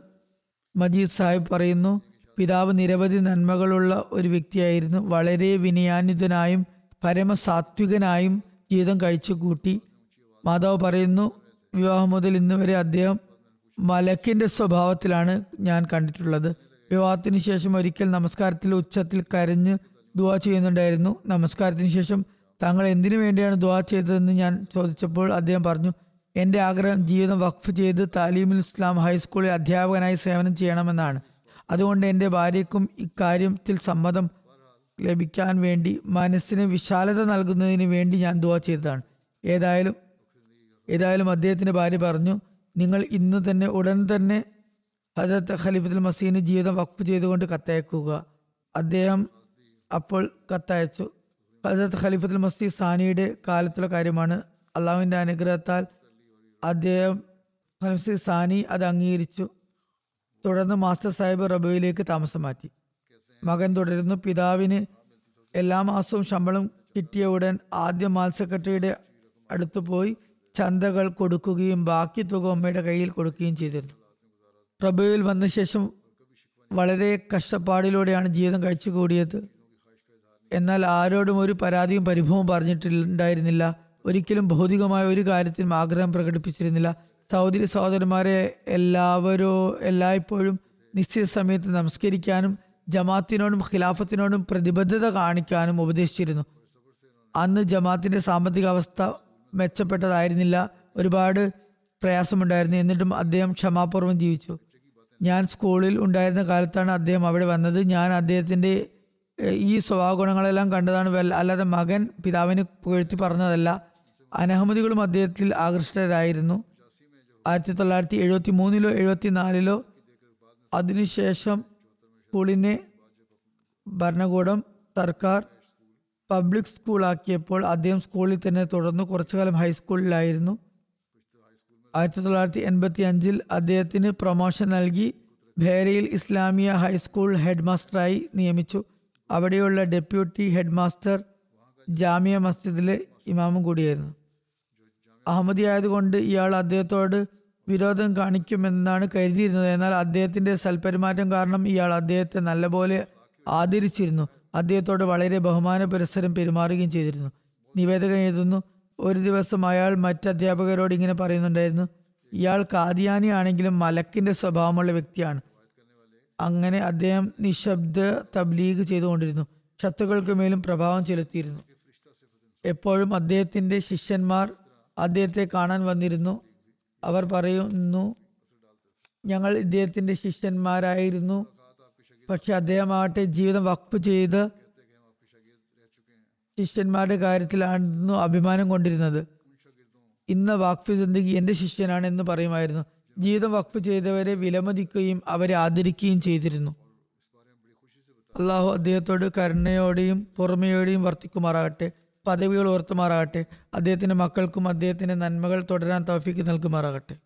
മജീദ് സാഹിബ് പറയുന്നു, പിതാവ് നിരവധി നന്മകളുള്ള ഒരു വ്യക്തിയായിരുന്നു. വളരെ വിനയാന്വിതനായും പരമസാത്വികനായും ജീവിതം കഴിച്ചു കൂട്ടി. മാതാവ് പറയുന്നു, വിവാഹം മുതൽ ഇന്ന് വരെ അദ്ദേഹം മലക്കിൻ്റെ സ്വഭാവത്തിലാണ് ഞാൻ കണ്ടിട്ടുള്ളത്. വിവാഹത്തിന് ശേഷം ഒരിക്കൽ നമസ്കാരത്തിൽ ഉച്ചത്തിൽ കരഞ്ഞ് ദുആ ചെയ്യുന്നുണ്ടായിരുന്നു. നമസ്കാരത്തിന് ശേഷം താങ്കൾ എന്തിനു വേണ്ടിയാണ് ദുആ ചെയ്തതെന്ന് ഞാൻ ചോദിച്ചപ്പോൾ അദ്ദേഹം പറഞ്ഞു, എൻ്റെ ആഗ്രഹം ജീവിതം വഖഫ് ചെയ്ത് താലീമുൽ ഇസ്ലാം ഹൈസ്കൂളിൽ അധ്യാപകനായി സേവനം ചെയ്യണമെന്നാണ്. അതുകൊണ്ട് എൻ്റെ ഭാര്യയ്ക്കും ഇക്കാര്യത്തിൽ സമ്മതം ലഭിക്കാൻ വേണ്ടി മനസ്സിന് വിശാലത നൽകുന്നതിന് വേണ്ടി ഞാൻ ദുആ ചെയ്തതാണ്. ഏതായാലും അദ്ദേഹത്തിൻ്റെ ഭാര്യ പറഞ്ഞു, നിങ്ങൾ ഇന്ന് തന്നെ ഉടൻ തന്നെ ഹജരത്ത് ഖലീഫത്തുൽ മസീഹിന് ജീവിതം വഖഫ് ചെയ്തുകൊണ്ട് കത്തയക്കുക. അദ്ദേഹം അപ്പോൾ കത്തയച്ചു. ഹജരത്ത് ഖലീഫത്തുൽ മസീഹ് സാനിയുടെ കാലത്തുള്ള കാര്യമാണ്. അള്ളാഹുവിൻ്റെ അനുഗ്രഹത്താൽ അദ്ദേഹം ഖലീഫത്തുൽ സാനി അത് അംഗീകരിച്ചു. തുടർന്ന് മാസ്റ്റർ സാഹിബ് റബുവിലേക്ക് താമസം മാറ്റി. മകൻ തുടരുന്നു, പിതാവിന് എല്ലാ മാസവും ശമ്പളം കിട്ടിയ ഉടൻ ആദ്യം മാൽ സെക്രട്ടറിയുടെ അടുത്ത് പോയി ചന്തകൾ കൊടുക്കുകയും ബാക്കി തുക ഉമ്മയുടെ കയ്യിൽ കൊടുക്കുകയും ചെയ്തിരുന്നു. റബിയിൽ വന്ന ശേഷം വളരെ കഷ്ടപ്പാടിലൂടെയാണ് ജീവിതം കഴിച്ചു കൂടിയത്. എന്നാൽ ആരോടും ഒരു പരാതിയും പരിഭവവും പറഞ്ഞിട്ടുണ്ടായിരുന്നില്ല. ഒരിക്കലും ഭൗതികമായ ഒരു കാര്യത്തിനും ആഗ്രഹം പ്രകടിപ്പിച്ചിരുന്നില്ല. സഹോദരി സഹോദരന്മാരെ എല്ലായ്പ്പോഴും നിശ്ചിത സമയത്ത് നമസ്കരിക്കാനും ജമാഅത്തിനോടും ഖിലാഫത്തിനോടും പ്രതിബദ്ധത കാണിക്കാനും ഉപദേശിച്ചിരുന്നു. അന്ന് ജമാഅത്തിൻ്റെ സാമ്പത്തികാവസ്ഥ മെച്ചപ്പെട്ടതായിരുന്നില്ല. ഒരുപാട് പ്രയാസമുണ്ടായിരുന്നു. എന്നിട്ടും അദ്ദേഹം ക്ഷമാപൂർവ്വം ജീവിച്ചു. ഞാൻ സ്കൂളിൽ ഉണ്ടായിരുന്ന കാലത്താണ് അദ്ദേഹം അവിടെ വന്നത്. ഞാൻ അദ്ദേഹത്തിൻ്റെ ഈ സ്വഭാവഗുണങ്ങളെല്ലാം കണ്ടതാണ്. അല്ലാതെ മകൻ പിതാവിനെ പുകഴ്ത്തി പറഞ്ഞതല്ല. അനഹമ്മദികളും അദ്ദേഹത്തിൽ ആകൃഷ്ടരായിരുന്നു. 1973 74 അതിനുശേഷം സ്കൂളിനെ ഭരണകൂടം സർക്കാർ പബ്ലിക് സ്കൂളാക്കിയപ്പോൾ അദ്ദേഹം സ്കൂളിൽ തന്നെ തുടർന്നു. കുറച്ചുകാലം ഹൈസ്കൂളിലായിരുന്നു. 1985 അദ്ദേഹത്തിന് പ്രൊമോഷൻ നൽകി ഭേരയിൽ ഇസ്ലാമിയ ഹൈസ്കൂൾ ഹെഡ് മാസ്റ്ററായി നിയമിച്ചു. അവിടെയുള്ള ഡെപ്യൂട്ടി ഹെഡ് മാസ്റ്റർ ജാമിയ മസ്ജിദിലെ ഇമാമും കൂടിയായിരുന്നു. അഹമ്മദി ആയതുകൊണ്ട് ഇയാൾ അദ്ദേഹത്തോട് വിരോധം കാണിക്കുമെന്നാണ് കരുതിയിരുന്നത്. എന്നാൽ അദ്ദേഹത്തിൻ്റെ സൽപെരുമാറ്റം കാരണം ഇയാൾ അദ്ദേഹത്തെ നല്ലപോലെ ആദരിച്ചിരുന്നു. അദ്ദേഹത്തോട് വളരെ ബഹുമാന പുരസ്സരം പെരുമാറുകയും ചെയ്തിരുന്നു. നിവേദകൻ എഴുതുന്നു, ഒരു ദിവസം അയാൾ മറ്റധ്യാപകരോട് ഇങ്ങനെ പറയുന്നുണ്ടായിരുന്നു, ഇയാൾ കാദിയാനി ആണെങ്കിലും മലക്കിൻ്റെ സ്വഭാവമുള്ള വ്യക്തിയാണ്. അങ്ങനെ അദ്ദേഹം നിശബ്ദ തബ്ലീഗ് ചെയ്തുകൊണ്ടിരുന്നു. ശത്രുക്കൾക്ക് മേലും പ്രഭാവം ചെലുത്തിയിരുന്നു. എപ്പോഴും അദ്ദേഹത്തിൻ്റെ ശിഷ്യന്മാർ അദ്ദേഹത്തെ കാണാൻ വന്നിരുന്നു. അവർ പറയുന്നു, ഞങ്ങൾ ഇദ്ദേഹത്തിൻ്റെ ശിഷ്യന്മാരായിരുന്നു, പക്ഷെ അദ്ദേഹമാവട്ടെ ജീവിതം വഖഫ് ചെയ്ത് ശിഷ്യന്മാരുടെ കാര്യത്തിലായിരുന്നു അഭിമാനം കൊണ്ടിരുന്നത്. ഇന്ന് വഖഫ് സിന്ദഗി എൻ്റെ ശിഷ്യനാണെന്ന് പറയുമായിരുന്നു. ജീവിതം വഖഫ് ചെയ്തവരെ വിലമതിക്കുകയും അവരെ ആദരിക്കുകയും ചെയ്തിരുന്നു. അള്ളാഹു അദ്ദേഹത്തോട് കരുണയോടെയും പുറമയോടെയും വർത്തിക്കുമാറാകട്ടെ. പദവികൾ ഉയർത്തുമാറാകട്ടെ. അദ്ദേഹത്തിൻ്റെ മക്കൾക്കും അദ്ദേഹത്തിൻ്റെ നന്മകൾ തുടരാൻ തൗഫീക്ക് നൽകുമാറാകട്ടെ.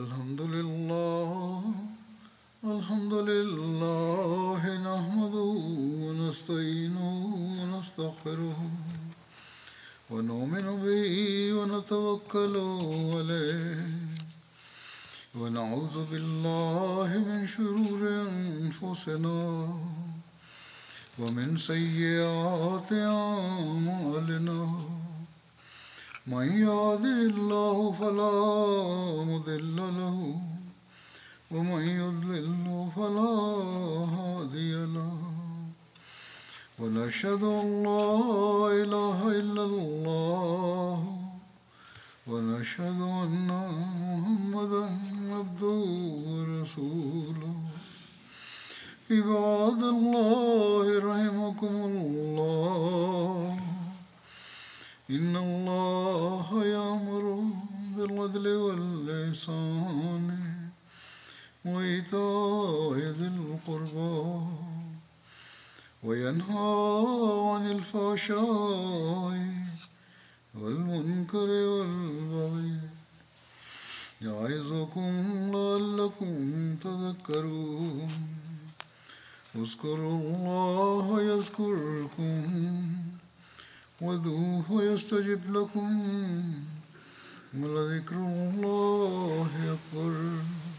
Alhamdulillah, alhamdulillah, nahmaduhu wa nasta'inuhu wa nastaghfiruhu wa nu'minu bihi wa natawakkalu alayhi wa na'udhu billahi min shururi anfusina wa min sayyi'ati a'malina. من يهده الله فلا مضل له ومن يضلل فلا هادي له ونشهد أن لا إله إلا الله ونشهد أن محمدا عبده ورسوله. عباد الله رحمكم الله. إن الله يأمر بالعدل والإحسان وإيتاء ذي القربى وينهى عن الفحشاء والمنكر والبغي يعظكم لعلكم تذكرون. اذكروا الله يذكركم وَادْعُوهُ يَسْتَجِبْ لَكُمْ وَلَذِكْرُ اللَّهِ أَكْبَرُ.